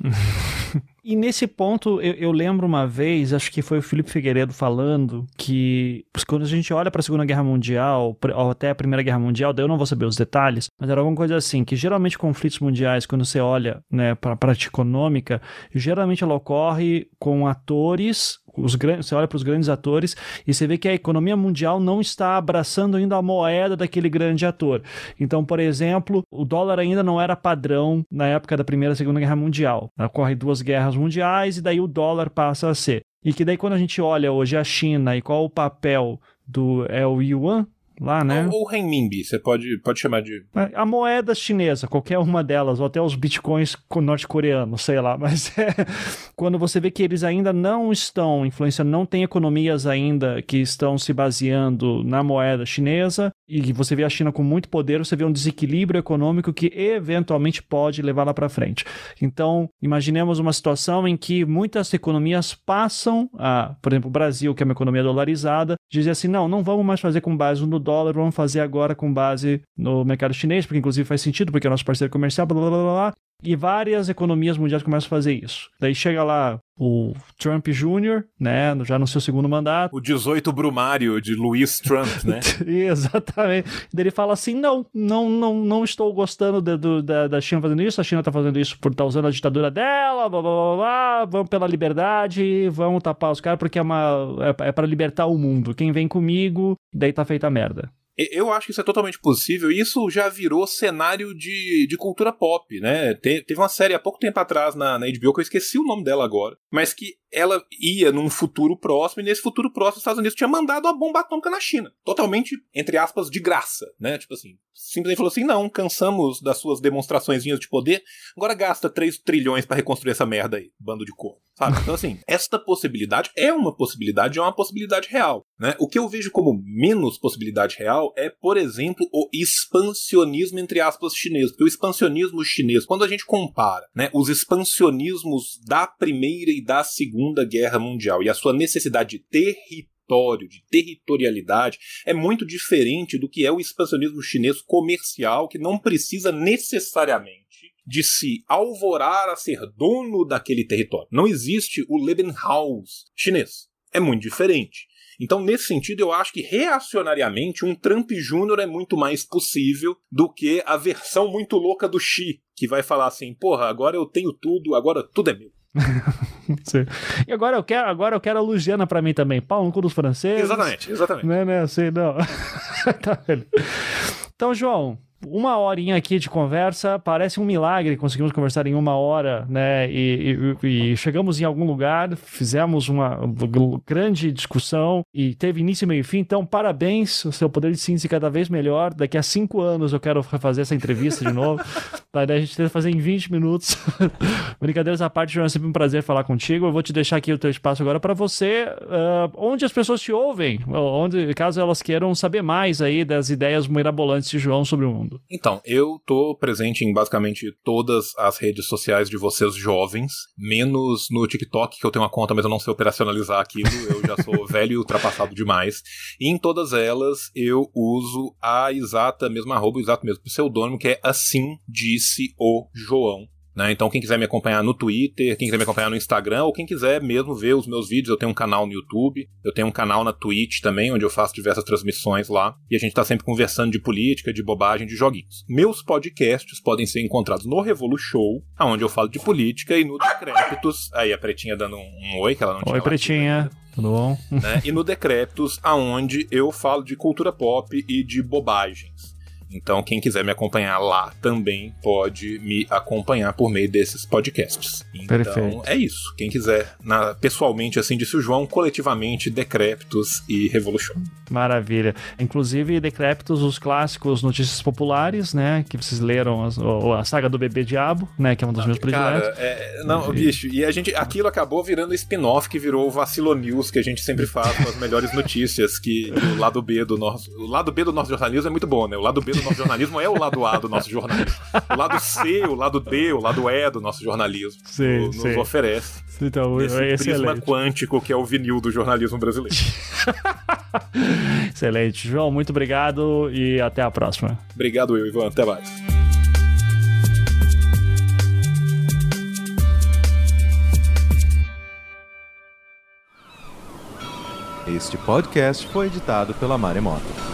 E nesse ponto, eu lembro uma vez, acho que foi o Felipe Figueiredo falando, que quando a gente olha para a Segunda Guerra Mundial, ou até a Primeira Guerra Mundial, daí eu não vou saber os detalhes, mas era alguma coisa assim, que geralmente conflitos mundiais, quando você olha, né, para a parte econômica, geralmente ela ocorre com atores, você olha para os grandes atores e você vê que a economia mundial não está abraçando ainda a moeda daquele grande ator. Então, por exemplo, o dólar ainda não era padrão na época da Primeira e Segunda Guerra Mundial. Ocorrem 2 guerras mundiais e daí o dólar passa a ser. E que daí quando a gente olha hoje a China e qual o papel do Yuan, lá, né? Ou renminbi, você pode chamar de... A moeda chinesa, qualquer uma delas, ou até os bitcoins norte-coreanos, sei lá, mas é... Quando você vê que eles ainda não estão influenciando, não tem economias ainda que estão se baseando na moeda chinesa, e você vê a China com muito poder, você vê um desequilíbrio econômico que eventualmente pode levar lá para frente. Então, imaginemos uma situação em que muitas economias passam a, por exemplo, o Brasil, que é uma economia dolarizada, dizer assim, não vamos mais fazer com base no dólar, vamos fazer agora com base no mercado chinês, porque inclusive faz sentido, porque é nosso parceiro comercial, blá blá blá blá. E várias economias mundiais começam a fazer isso. Daí chega lá o Trump Jr., né, já no seu segundo mandato. O 18 Brumário de Luiz Trump, né? Exatamente. Daí ele fala assim, não estou gostando da China fazendo isso, a China está fazendo isso porque está usando a ditadura dela, blá, blá, blá, blá, vamos pela liberdade, vamos tapar os caras porque é para libertar o mundo. Quem vem comigo, daí tá feita a merda. Eu acho que isso é totalmente possível, e isso já virou cenário de cultura pop, né? Teve uma série há pouco tempo atrás na HBO, que eu esqueci o nome dela agora, mas que ela ia num futuro próximo, e nesse futuro próximo os Estados Unidos tinha mandado uma bomba atômica na China, totalmente, entre aspas, de graça, né? Tipo assim, simplesmente falou assim, não, cansamos das suas demonstraçõezinhas de poder, agora gasta 3 trilhões pra reconstruir essa merda aí, bando de corno, sabe? Então assim, esta possibilidade é uma possibilidade, é uma possibilidade real, né? O que eu vejo como menos possibilidade real é, por exemplo, o expansionismo, entre aspas, chinês, porque o expansionismo chinês, quando a gente compara, né, os expansionismos da Primeira e da Segunda Guerra Mundial e a sua necessidade de território, de territorialidade, é muito diferente do que é o expansionismo chinês comercial, que não precisa necessariamente de se alvorar a ser dono daquele território. Não existe o Lebenshaus chinês. É muito diferente. Então, nesse sentido, eu acho que reacionariamente um Trump Jr. é muito mais possível do que a versão muito louca do Xi, que vai falar assim, porra, agora eu tenho tudo, agora tudo é meu. Sim. E agora eu quero a Louisiana pra mim também. Pau no cu dos franceses. Exatamente, exatamente. Não é assim, não. Tá, então, João... uma horinha aqui de conversa, parece um milagre, conseguimos conversar em uma hora, né? E chegamos em algum lugar, fizemos uma grande discussão e teve início, meio e fim. Então, parabéns, o seu poder de síntese cada vez melhor. Daqui a 5 anos eu quero refazer essa entrevista de novo. Tá, daí a gente tenta fazer em 20 minutos. Brincadeiras à parte, João, é sempre um prazer falar contigo. Eu vou te deixar aqui o teu espaço agora para você, onde as pessoas te ouvem, onde, caso elas queiram saber mais aí das ideias mirabolantes de João sobre o mundo. Então, eu tô presente em basicamente todas as redes sociais de vocês jovens, menos no TikTok, que eu tenho uma conta, mas eu não sei operacionalizar aquilo, eu já sou velho e ultrapassado demais. E em todas elas, eu uso a exata mesma arroba, o exato mesmo pseudônimo, que é Assim Disse o João. Né? Então, quem quiser me acompanhar no Twitter, quem quiser me acompanhar no Instagram, ou quem quiser mesmo ver os meus vídeos, eu tenho um canal no YouTube, eu tenho um canal na Twitch também, onde eu faço diversas transmissões lá, e a gente tá sempre conversando de política, de bobagem, de joguinhos. Meus podcasts podem ser encontrados no Revolushow, onde eu falo de política, e no Decréptos, aí a Pretinha dando um oi, que ela não tinha. Oi, Pretinha. Aqui, né? Tudo bom? Né? E no Decréptos, onde eu falo de cultura pop e de bobagens. Então, quem quiser me acompanhar lá também pode me acompanhar por meio desses podcasts. Então, perfeito. É isso. Quem quiser, pessoalmente, Assim Disse o João, coletivamente, Decréptos e Revolution. Maravilha. Inclusive, Decréptos, os clássicos Notícias Populares, né? Que vocês leram a saga do Bebê Diabo, né? Que é um dos meus prediletos. Cara, não, bicho, e a gente, aquilo acabou virando spin-off que virou o Vacilo News, que a gente sempre faz com as melhores notícias, que o lado B do nosso... O lado B do nosso jornalismo é muito bom, né? O lado B do nosso jornalismo é o lado A do nosso jornalismo. O lado C, o lado D, o lado E do nosso jornalismo. Sim, nos sim. oferece. Então, esse é prisma excelente. Quântico que é o vinil do jornalismo brasileiro. Excelente. João, muito obrigado e até a próxima. Obrigado, Ivan. Até mais. Este podcast foi editado pela Maremoto.